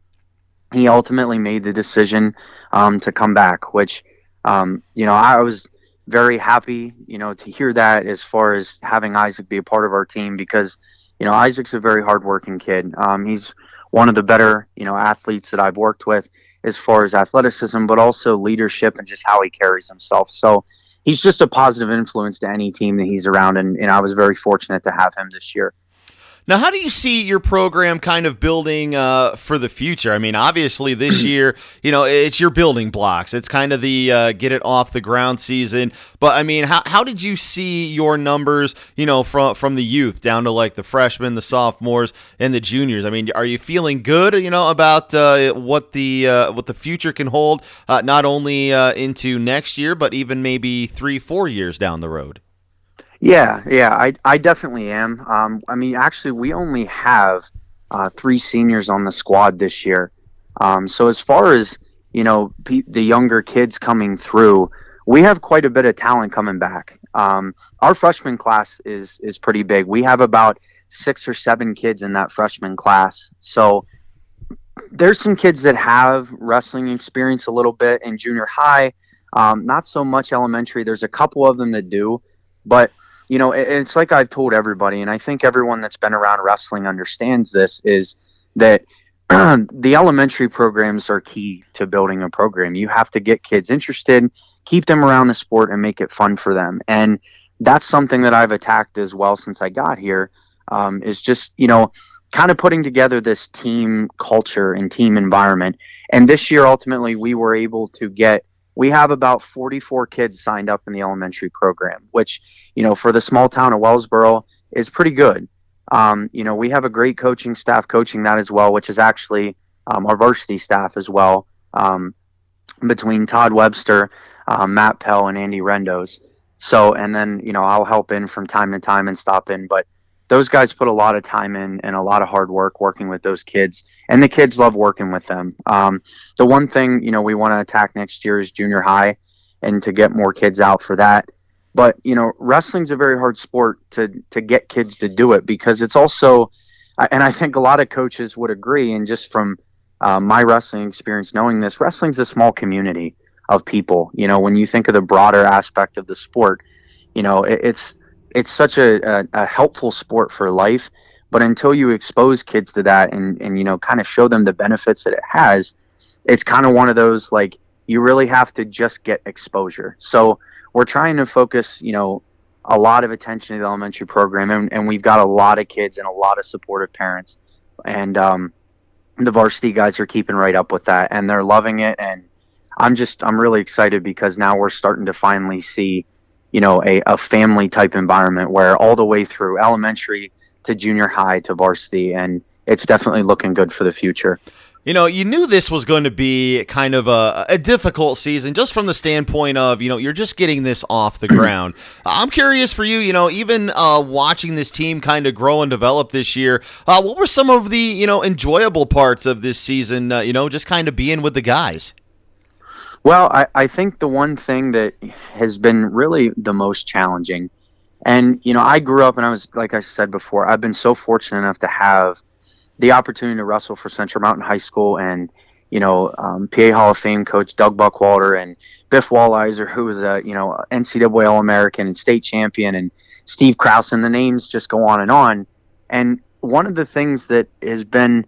he ultimately made the decision to come back, which, you know, I was very happy, you know, to hear that as far as having Isaac be a part of our team, because, you know, Isaac's a very hardworking kid. He's one of the better, you know, athletes that I've worked with as far as athleticism, but also leadership and just how he carries himself. So he's just a positive influence to any team that he's around, and I was very fortunate to have him this year. Now, how do you see your program kind of building for the future? I mean, obviously this year, you know, it's your building blocks. It's kind of the get it off the ground season. But, I mean, how did you see your numbers, you know, from the youth down to like the freshmen, the sophomores, and the juniors? I mean, are you feeling good, you know, about what the future can hold, not only into next year, but even maybe 3-4 years down the road? Yeah, I definitely am. I mean, actually, we only have 3 seniors on the squad this year. So as far as, you know, the younger kids coming through, we have quite a bit of talent coming back. Our freshman class is pretty big. We have about 6 or 7 kids in that freshman class. So there's some kids that have wrestling experience a little bit in junior high, not so much elementary. There's a couple of them that do, but you know, it's like I've told everybody, and I think everyone that's been around wrestling understands this, is that the elementary programs are key to building a program. You have to get kids interested, keep them around the sport, and make it fun for them. And that's something that I've attacked as well since I got here, is just, you know, kind of putting together this team culture and team environment. And this year, ultimately, we were able to get, we have about 44 kids signed up in the elementary program, which, you know, for the small town of Wellsboro is pretty good. You know, we have a great coaching staff coaching that as well, which is actually our varsity staff as well, between Todd Webster, Matt Pell, and Andy Rendos. So, and then, you know, I'll help in from time to time and stop in, but those guys put a lot of time in and a lot of hard work working with those kids, and the kids love working with them. The one thing, you know, we want to attack next year is junior high, and to get more kids out for that. But, you know, wrestling's a very hard sport to get kids to do it, because it's also, and I think a lot of coaches would agree, and just from my wrestling experience knowing this, wrestling's a small community of people. You know, when you think of the broader aspect of the sport, you know, it's such a helpful sport for life, but until you expose kids to that and, you know, kind of show them the benefits that it has, it's kind of one of those, like, you really have to just get exposure. So we're trying to focus, you know, a lot of attention to the elementary program, and we've got a lot of kids and a lot of supportive parents, and the varsity guys are keeping right up with that, and they're loving it. And I'm really excited, because now we're starting to finally see, you know, a family type environment where all the way through elementary to junior high to varsity, and it's definitely looking good for the future. You know, you knew this was going to be kind of a difficult season just from the standpoint of, you know, you're just getting this off the ground. I'm curious for you, you know, even watching this team kind of grow and develop this year, what were some of the, you know, enjoyable parts of this season, you know, just kind of being with the guys? Well, I think the one thing that has been really the most challenging, and, you know, I grew up and I was, like I said before, I've been so fortunate enough to have the opportunity to wrestle for Central Mountain High School and, you know, PA Hall of Fame coach Doug Buckwalter and Biff Walliser, who was a, you know, NCAA All-American and state champion, and Steve Krause, and the names just go on and on. And one of the things that has been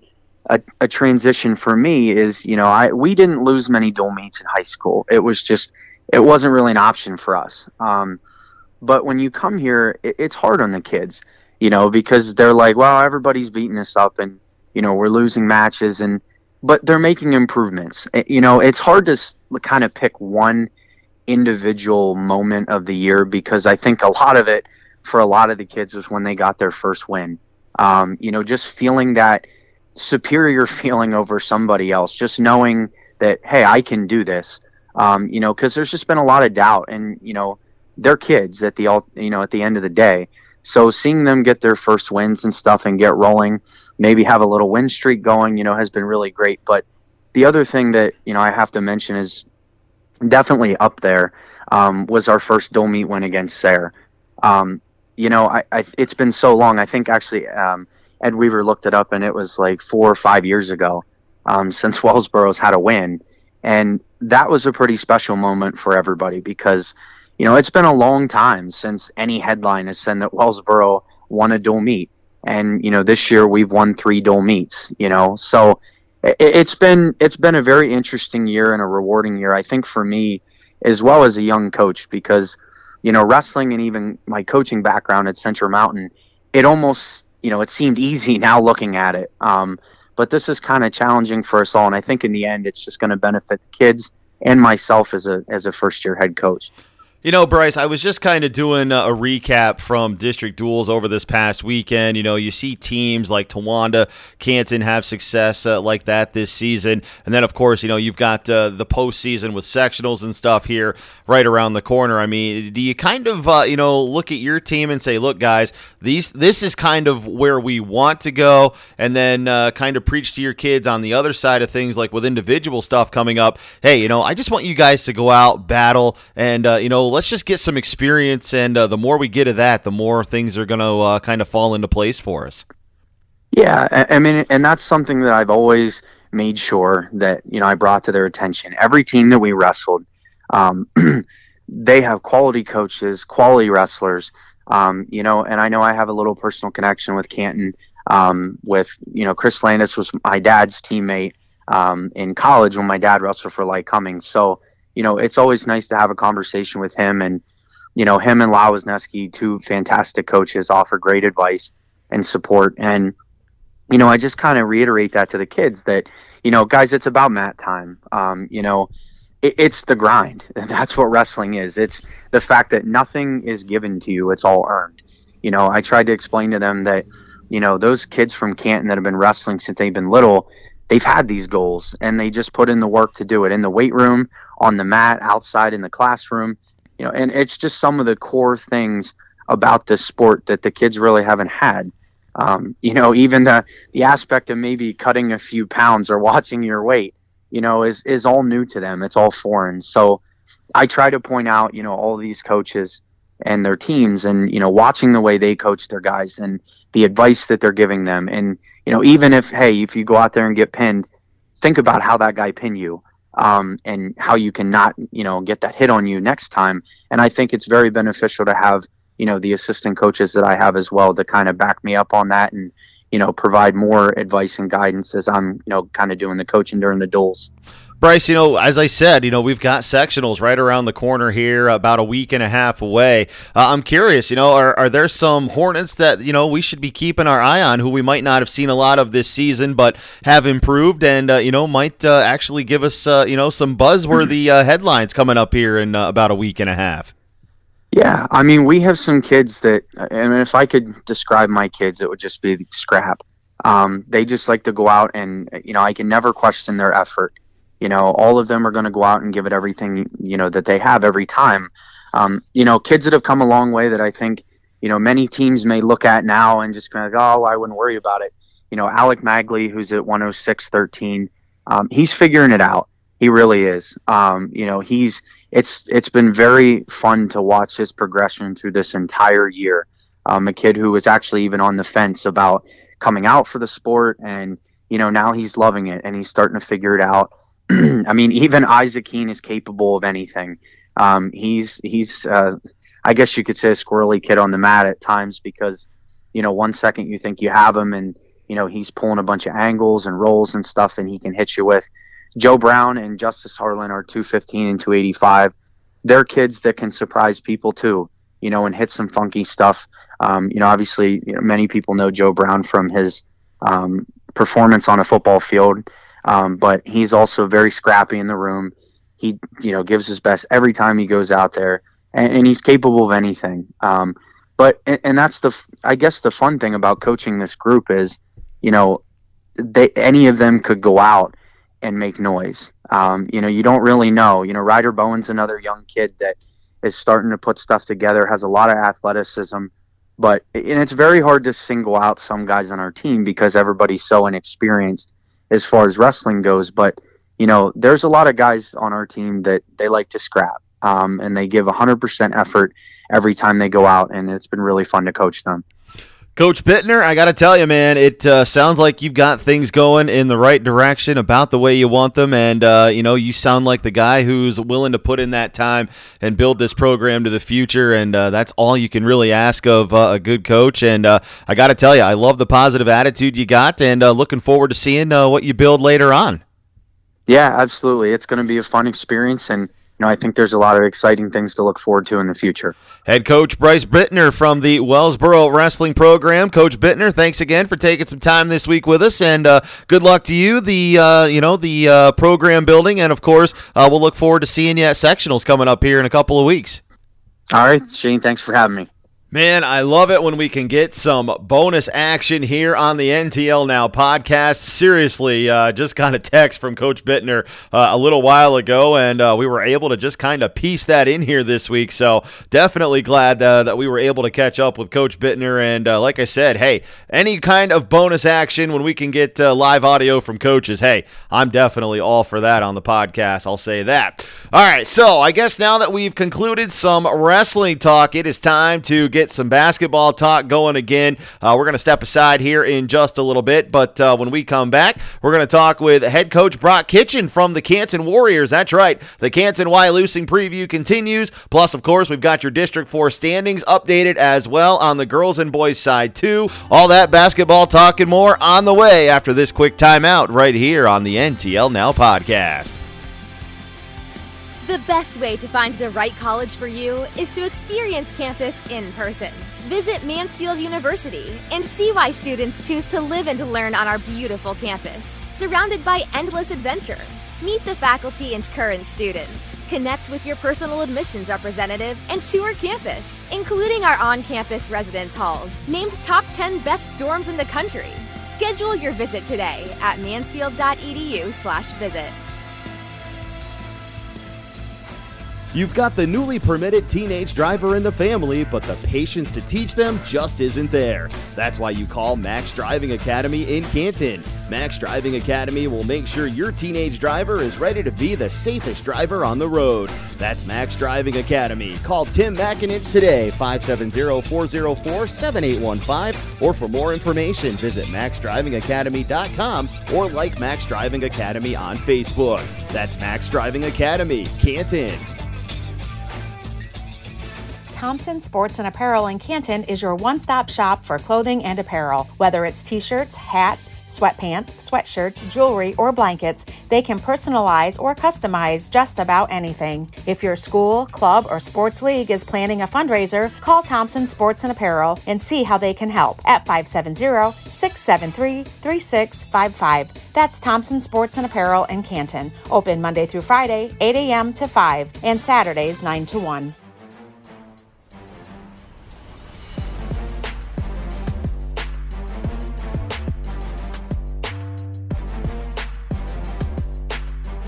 a transition for me is, you know, we didn't lose many dual meets in high school. It was just, it wasn't really an option for us. But when you come here, it's hard on the kids, you know, because they're like, well, everybody's beating us up and, you know, we're losing matches, and but they're making improvements. You know, it's hard to kind of pick one individual moment of the year, because I think a lot of it for a lot of the kids was when they got their first win. You know, just feeling that superior feeling over somebody else, just knowing that, hey, I can do this, you know, because there's just been a lot of doubt, and, you know, they're kids at the, you know, at the end of the day. So seeing them get their first wins and stuff and get rolling, maybe have a little win streak going, you know, has been really great. But the other thing that, you know, I have to mention is definitely up there was our first dual meet win against Sayre. You know, it's been so long. I think actually Ed Weaver looked it up, and it was like 4 or 5 years ago since Wellsboro's had a win. And that was a pretty special moment for everybody, because – you know, it's been a long time since any headline has said that Wellsboro won a dual meet. And, you know, this year we've won 3 dual meets, you know. So it's been a very interesting year and a rewarding year, I think, for me, as well as a young coach, because, you know, wrestling and even my coaching background at Central Mountain, it almost, you know, it seemed easy now looking at it. But this is kind of challenging for us all. And I think in the end, it's just going to benefit the kids and myself as a first-year head coach. You know, Bryce, I was just kind of doing a recap from district duels over this past weekend. You know, you see teams like Towanda, Canton have success like that this season. And then, of course, you know, you've got the postseason with sectionals and stuff here right around the corner. I mean, do you kind of, you know, look at your team and say, look, guys, this is kind of where we want to go, and then kind of preach to your kids on the other side of things, like with individual stuff coming up. Hey, you know, I just want you guys to go out, battle, and, you know, let's just get some experience, and the more we get of that, the more things are going to kind of fall into place for us. Yeah, I mean, and that's something that I've always made sure that, you know, I brought to their attention. Every team that we wrestled, they have quality coaches, quality wrestlers, you know, and I know I have a little personal connection with Canton, with, you know, Chris Landis was my dad's teammate in college when my dad wrestled for Light Cummings. So, you know, it's always nice to have a conversation with him, and, you know, him and Lyle Wisniewski, two fantastic coaches, offer great advice and support. And, you know, I just kind of reiterate that to the kids that, you know, guys, it's about mat time. You know, it's the grind. That's what wrestling is. It's the fact that nothing is given to you. It's all earned. You know, I tried to explain to them that, you know, those kids from Canton that have been wrestling since they've been little, they've had these goals, and they just put in the work to do it in the weight room, on the mat, outside in the classroom, you know, and it's just some of the core things about this sport that the kids really haven't had. You know, even the aspect of maybe cutting a few pounds or watching your weight, you know, is all new to them. It's all foreign. So I try to point out, you know, all these coaches and their teams, and, you know, watching the way they coach their guys and the advice that they're giving them. And, you know, even if, hey, if you go out there and get pinned, think about how that guy pinned you, and how you can not, you know, get that hit on you next time. And I think it's very beneficial to have, you know, the assistant coaches that I have as well to kind of back me up on that and, you know, provide more advice and guidance as I'm, you know, kind of doing the coaching during the duels. Bryce, you know, as I said, you know, we've got sectionals right around the corner here, about a week and a half away. I'm curious, you know, are there some Hornets that, you know, we should be keeping our eye on, who we might not have seen a lot of this season but have improved and, you know, might actually give us, you know, some buzzworthy headlines coming up here in about a week and a half? Yeah, I mean, we have some kids that, I mean, if I could describe my kids, it would just be scrap. They just like to go out and, you know, I can never question their effort. You know, all of them are going to go out and give it everything, you know, that they have every time. You know, kids that have come a long way that I think, you know, many teams may look at now and just kind of, oh, I wouldn't worry about it. You know, Alec Magley, who's at 106-13, he's figuring it out. He really is. You know, it's been very fun to watch his progression through this entire year. A kid who was actually even on the fence about coming out for the sport, and, you know, now he's loving it and he's starting to figure it out. I mean, even Isaac Keene is capable of anything. He's I guess you could say a squirrely kid on the mat at times, because, you know, 1 second you think you have him and, you know, he's pulling a bunch of angles and rolls and stuff and he can hit you with. Joe Brown and Justice Harlan are 215 and 285. They're kids that can surprise people too, you know, and hit some funky stuff. You know, obviously, you know, many people know Joe Brown from his performance on a football field, but he's also very scrappy in the room. He, you know, gives his best every time he goes out there, and he's capable of anything. But that's the, I guess the fun thing about coaching this group is, you know, any of them could go out and make noise. You know, you don't really know. You know, Ryder Bowen's another young kid that is starting to put stuff together, has a lot of athleticism, but and it's very hard to single out some guys on our team because everybody's so inexperienced as far as wrestling goes. But, you know, there's a lot of guys on our team that they like to scrap, and they give 100% effort every time they go out, and it's been really fun to coach them. Coach Bittner, I got to tell you, man, it sounds like you've got things going in the right direction about the way you want them, and, you know, you sound like the guy who's willing to put in that time and build this program to the future, and that's all you can really ask of a good coach, and I got to tell you, I love the positive attitude you got, and looking forward to seeing what you build later on. Yeah, absolutely. It's going to be a fun experience, and you know, I think there's a lot of exciting things to look forward to in the future. Head coach Bryce Bittner from the Wellsboro Wrestling Program. Coach Bittner, thanks again for taking some time this week with us, and good luck to you, the program building, and of course, we'll look forward to seeing you at sectionals coming up here in a couple of weeks. All right, Shane, thanks for having me. Man, I love it when we can get some bonus action here on the NTL Now podcast. Seriously, just got a text from Coach Bittner a little while ago, and we were able to just kind of piece that in here this week. So definitely glad that we were able to catch up with Coach Bittner. And like I said, hey, any kind of bonus action when we can get live audio from coaches, hey, I'm definitely all for that on the podcast. I'll say that. All right, so I guess now that we've concluded some wrestling talk, it is time to get some basketball talk going again. We're going to step aside here in just a little bit, but when we come back, we're going to talk with head coach Brock Kitchen from the Canton Warriors. That's right. The Canton Wyalusing preview continues. Plus, of course, we've got your District 4 standings updated as well on the girls and boys side too. All that basketball talk and more on the way after this quick timeout right here on the NTL Now podcast. The best way to find the right college for you is to experience campus in person. Visit Mansfield University and see why students choose to live and to learn on our beautiful campus. Surrounded by endless adventure, meet the faculty and current students. Connect with your personal admissions representative and tour campus, including our on-campus residence halls, named top 10 best dorms in the country. Schedule your visit today at mansfield.edu/visit. You've got the newly permitted teenage driver in the family, but the patience to teach them just isn't there. That's why you call Max Driving Academy in Canton. Max Driving Academy will make sure your teenage driver is ready to be the safest driver on the road. That's Max Driving Academy. Call Tim Mackinich today, 570-404-7815, or for more information, visit maxdrivingacademy.com or like Max Driving Academy on Facebook. That's Max Driving Academy, Canton. Thompson Sports and Apparel in Canton is your one-stop shop for clothing and apparel. Whether it's t-shirts, hats, sweatpants, sweatshirts, jewelry, or blankets, they can personalize or customize just about anything. If your school, club, or sports league is planning a fundraiser, call Thompson Sports and Apparel and see how they can help at 570-673-3655. That's Thompson Sports and Apparel in Canton. Open Monday through Friday, 8 a.m. to 5, and Saturdays, 9 to 1.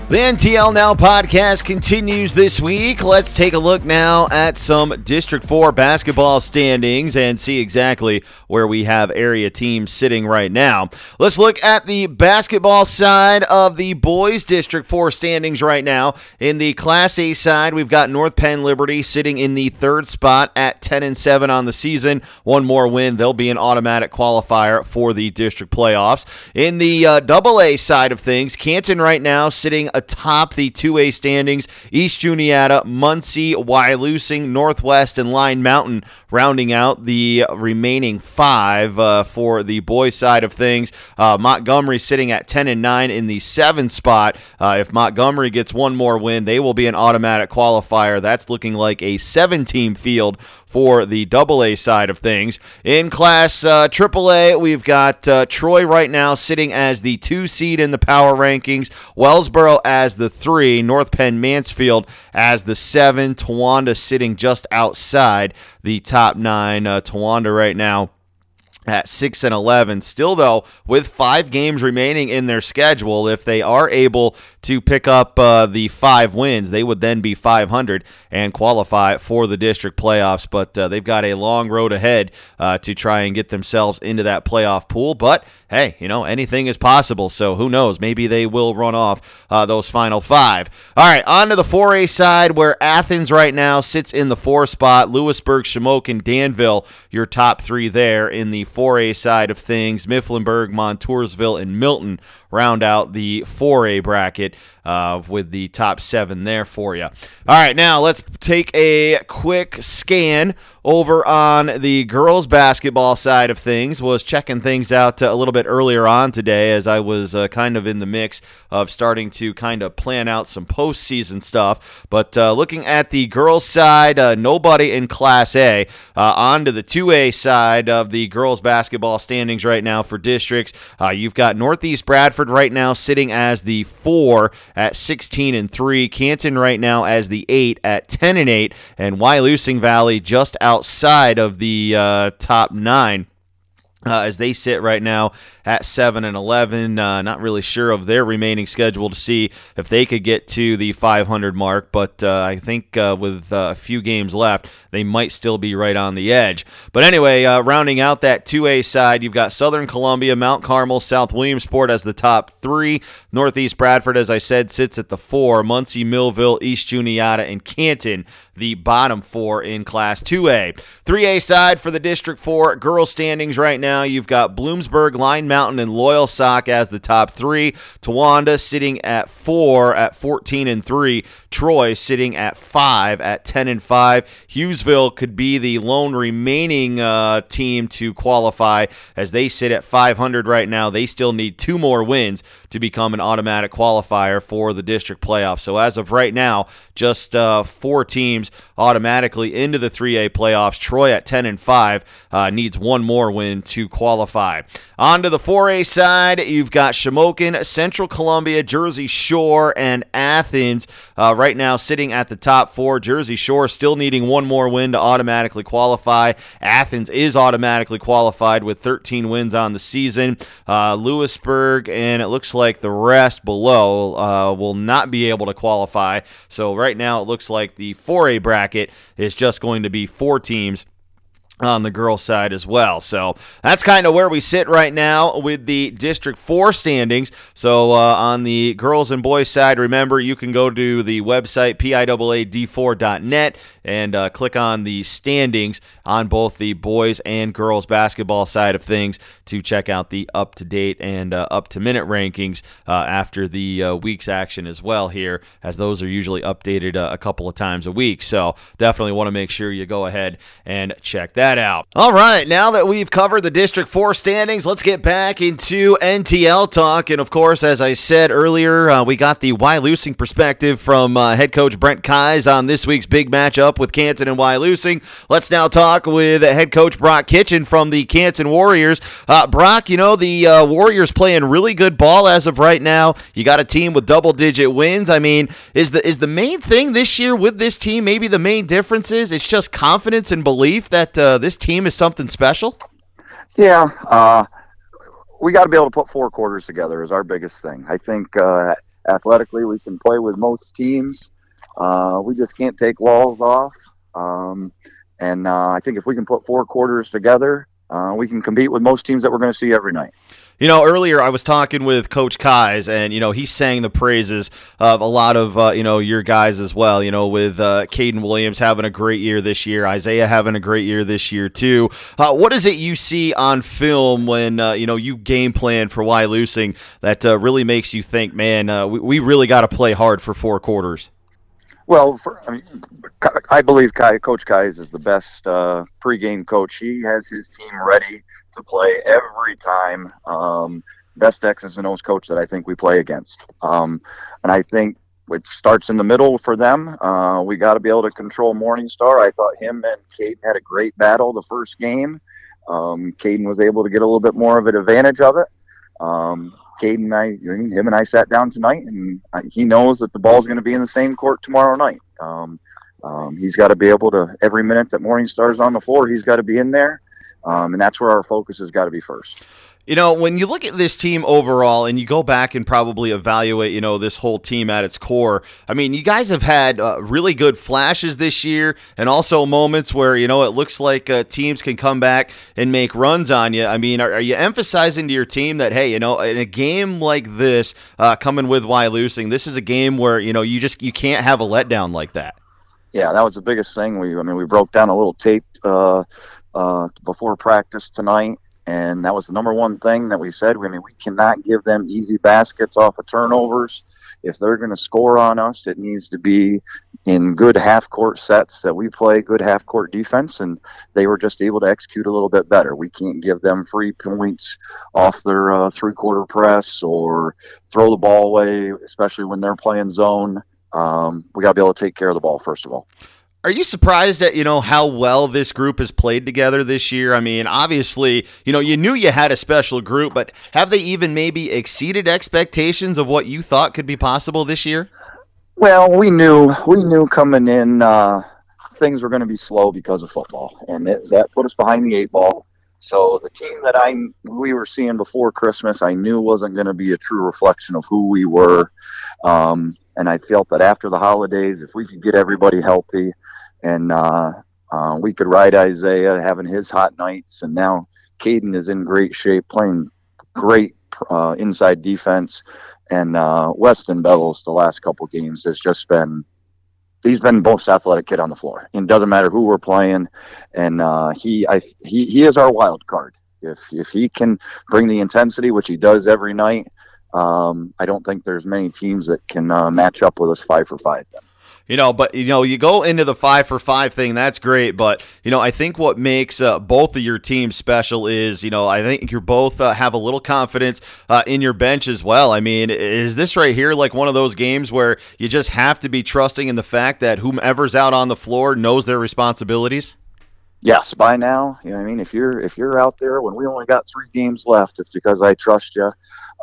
The NTL Now podcast continues this week. Let's take a look now at some District 4 basketball standings and see exactly where we have area teams sitting right now. Let's look at the basketball side of the boys District 4 standings right now. In the Class A side, we've got North Penn Liberty sitting in the third spot at 10-7 on the season. One more win, they'll be an automatic qualifier for the district playoffs. In the AA side of things, Canton right now sitting atop the 2A standings. East Juniata, Muncie, Wyalusing, Northwest, and Line Mountain rounding out the remaining five for the boys' side of things. Montgomery sitting at 10-9 in the 7th spot. If Montgomery gets one more win, they will be an automatic qualifier. That's looking like a 7-team field for the AA side of things. In Class AAA, we've got Troy right now sitting as the 2 seed in the power rankings, Wellsboro as the 3, North Penn Mansfield as the 7, Towanda sitting just outside the top 9. Towanda right now at 6-11. Still, though, with 5 games remaining in their schedule, if they are able to pick up the 5 wins, they would then be 500 and qualify for the district playoffs. But they've got a long road ahead to try and get themselves into that playoff pool. But hey, you know, anything is possible, so who knows? Maybe they will run off those final 5. All right, on to the 4A side, where Athens right now sits in the 4 spot. Lewisburg, Shamokin, and Danville, your top 3 there in the 4A side of things. Mifflinburg, Montoursville, and Milton round out the 4A bracket with the top 7 there for you. All right, now let's take a quick scan over on the girls' basketball side of things. Was checking things out a little bit earlier on today as I was kind of in the mix of starting to kind of plan out some postseason stuff. But looking at the girls' side, nobody in Class A. On to the 2A side of the girls' basketball standings right now for districts. You've got Northeast Bradford right now sitting as the 4 at 16-3. Canton right now as the 8 at 10-8. And Wyalusing Valley just outside of the top 9. As they sit right now at 7-11, not really sure of their remaining schedule to see if they could get to the 500 mark, but I think with a few games left, they might still be right on the edge. But anyway, rounding out that 2A side, you've got Southern Columbia, Mount Carmel, South Williamsport as the top 3. Northeast Bradford, as I said, sits at the 4. Muncie, Millville, East Juniata, and Canton, the bottom 4 in Class 2A. 3A side for the District 4 girls standings right now. You've got Bloomsburg, Line Mountain, and Loyal Sock as the top 3. Towanda sitting at 4 at 14-3. Troy sitting at 5 at 10-5. Hughesville could be the lone remaining team to qualify as they sit at 500 right now. They still need 2 more wins to become an automatic qualifier for the district playoffs. So as of right now, just 4 teams automatically into the 3A playoffs. Troy at 10-5 needs 1 more win to qualify. On to the 4A side, you've got Shamokin, Central Columbia, Jersey Shore, and Athens right now sitting at the top 4. Jersey Shore still needing 1 more win to automatically qualify. Athens is automatically qualified with 13 wins on the season. Lewisburg, and it looks like the rest below will not be able to qualify. So right now it looks like the 4A bracket is just going to be 4 teams on the girls' side as well. So that's kind of where we sit right now with the District 4 standings. So on the girls' and boys' side, remember, you can go to the website piaad4.net and click on the standings on both the boys' and girls' basketball side of things to check out the up-to-date and up-to-minute rankings after the week's action as well here, as those are usually updated a couple of times a week. So definitely want to make sure you go ahead and check that out. All right, now that we've covered the District 4 standings, let's get back into NTL talk. And of course, as I said earlier, we got the Wyalusing perspective from head coach Brent Kyes on this week's big matchup with Canton and Wyalusing. Let's now talk with head coach Brock Kitchen from the Canton Warriors. Brock, you know, the Warriors playing really good ball as of right now. You got a team with double-digit wins. I mean, is the main thing this year with this team, maybe the main difference is it's just confidence and belief that this team is something special? Yeah. We got to be able to put 4 quarters together is our biggest thing. I think athletically we can play with most teams. We just can't take lulls off. And I think if we can put four quarters together, we can compete with most teams that we're going to see every night. You know, earlier I was talking with Coach Kyes, and, you know, he sang the praises of a lot of, you know, your guys as well, you know, with Caden Williams having a great year this year, Isaiah having a great year this year too. What is it you see on film when, you know, you game plan for Wyalusing that really makes you think, man, we really got to play hard for four quarters? Well, I believe Coach Kyes is the best pregame coach. He has his team ready to play every time. Best X's and O's coach that I think we play against. And I think it starts in the middle for them. We got to be able to control Morningstar. I thought him and Caden had a great battle the first game. Caden was able to get a little bit more of an advantage of it. Him and I sat down tonight, and he knows that the ball's going to be in the same court tomorrow night. He's got to be able to, every minute that Morningstar's on the floor, he's got to be in there. And that's where our focus has got to be first. You know, when you look at this team overall and you go back and probably evaluate, you know, this whole team at its core, I mean, you guys have had really good flashes this year and also moments where, you know, it looks like teams can come back and make runs on you. I mean, are you emphasizing to your team that, hey, you know, in a game like this, coming with Wyalusing, this is a game where, you know, you can't have a letdown like that? Yeah, that was the biggest thing. We broke down a little tape before practice tonight. And that was the number one thing that we said. I mean, we cannot give them easy baskets off of turnovers. If they're going to score on us, it needs to be in good half-court sets that we play good half-court defense, and they were just able to execute a little bit better. We can't give them free points off their three-quarter press or throw the ball away, especially when they're playing zone. We got to be able to take care of the ball, first of all. Are you surprised at, you know, how well this group has played together this year? I mean, obviously, you know, you knew you had a special group, but have they even maybe exceeded expectations of what you thought could be possible this year? Well, we knew coming in things were going to be slow because of football, and that put us behind the eight ball. So the team that we were seeing before Christmas, I knew wasn't going to be a true reflection of who we were. And I felt that after the holidays, if we could get everybody healthy, and we could ride Isaiah having his hot nights. And now Caden is in great shape, playing great inside defense. And Weston Bettles, the last couple games, has just been – he's been the most athletic kid on the floor. And it doesn't matter who we're playing. And he is our wild card. If he can bring the intensity, which he does every night, I don't think there's many teams that can match up with us 5-for-5 then. You know, but, you know, you go into the 5-for-5 thing, that's great. But, you know, I think what makes both of your teams special is, you know, I think you both have a little confidence in your bench as well. I mean, is this right here like one of those games where you just have to be trusting in the fact that whomever's out on the floor knows their responsibilities? Yes, by now. You know what I mean? If you're out there when we only got 3 games left, it's because I trust you.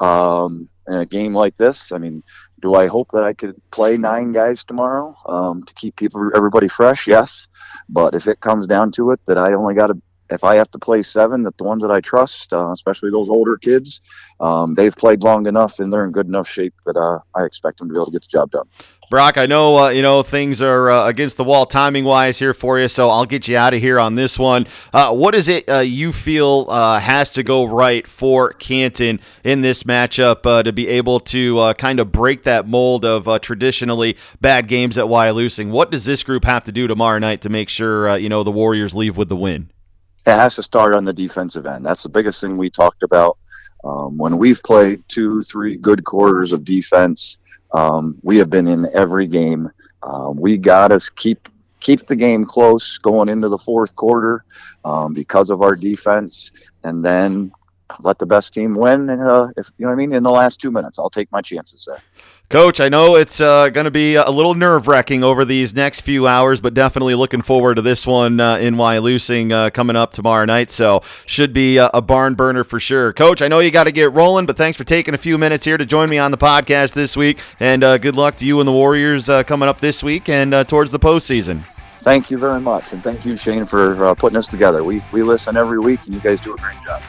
In a game like this, I mean, do I hope that I could play 9 guys tomorrow to keep everybody fresh? Yes. But if it comes down to it that I only got to, if I have to play 7, that the ones that I trust, especially those older kids, they've played long enough and they're in good enough shape that I expect them to be able to get the job done. Brock, I know, you know, things are against the wall timing-wise here for you, so I'll get you out of here on this one. What is it you feel has to go right for Canton in this matchup to be able to kind of break that mold of traditionally bad games at Wyalusing? What does this group have to do tomorrow night to make sure, you know, the Warriors leave with the win? It has to start on the defensive end. That's the biggest thing we talked about. When we've played 2-3 good quarters of defense, we have been in every game. We got to keep the game close going into the fourth quarter because of our defense, and then let the best team win. And if you know what I mean, in the last 2 minutes, I'll take my chances there. Coach, I know it's going to be a little nerve-wracking over these next few hours, but definitely looking forward to this one in Wyalusing coming up tomorrow night. So should be a barn burner for sure. Coach, I know you got to get rolling, but thanks for taking a few minutes here to join me on the podcast this week. And good luck to you and the Warriors coming up this week and towards the postseason. Thank you very much, and thank you, Shane, for putting us together. We listen every week, and you guys do a great job.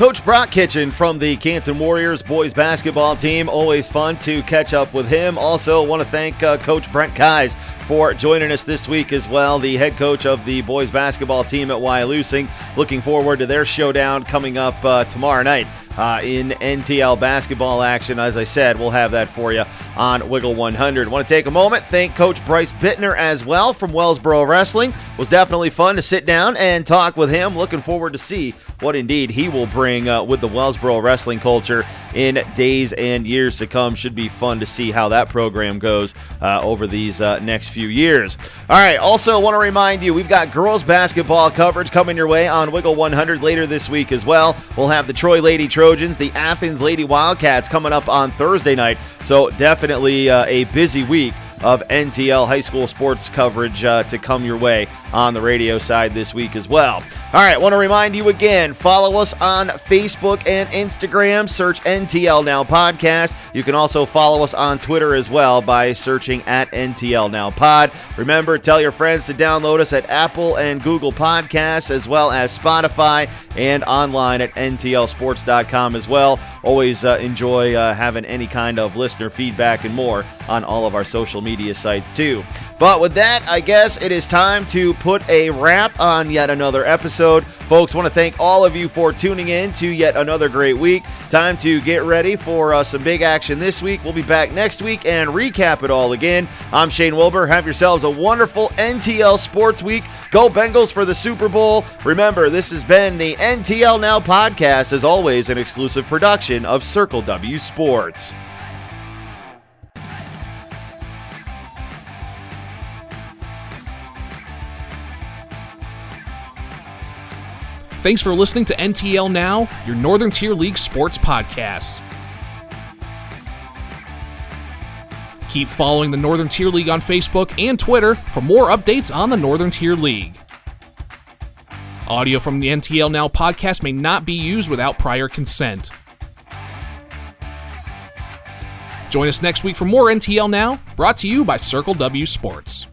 Coach Brock Kitchen from the Canton Warriors boys basketball team. Always fun to catch up with him. Also want to thank Coach Brent Kyes for joining us this week as well, the head coach of the boys basketball team at Wyalusing. Looking forward to their showdown coming up tomorrow night in NTL basketball action. As I said, we'll have that for you on WIGL 100. Want to take a moment, thank Coach Bryce Bittner as well from Wellsboro Wrestling. Was definitely fun to sit down and talk with him. Looking forward to see what indeed he will bring with the Wellsboro wrestling culture in days and years to come. Should be fun to see how that program goes over these next few years. All right, also want to remind you, we've got girls basketball coverage coming your way on WIGL 100 later this week as well. We'll have the Troy Lady Trojans, the Athens Lady Wildcats coming up on Thursday night. So definitely a busy week of NTL high school sports coverage to come your way on the radio side this week as well. All right, want to remind you again, follow us on Facebook and Instagram. Search NTL Now Podcast. You can also follow us on Twitter as well by searching at NTL Now Pod. Remember, tell your friends to download us at Apple and Google Podcasts as well as Spotify and online at ntlsports.com as well. Always enjoy having any kind of listener feedback and more on all of our social media sites too. But with that, I guess it is time to put a wrap on yet another episode. Folks, want to thank all of you for tuning in to yet another great week. Time to get ready for some big action this week. We'll be back next week and recap it all again. I'm Shane Wilbur. Have yourselves a wonderful NTL Sports Week. Go Bengals for the Super Bowl. Remember, this has been the NTL Now Podcast, as always an exclusive production of Circle W Sports. Thanks for listening to NTL Now, your Northern Tier League sports podcast. Keep following the Northern Tier League on Facebook and Twitter for more updates on the Northern Tier League. Audio from the NTL Now podcast may not be used without prior consent. Join us next week for more NTL Now, brought to you by Circle W Sports.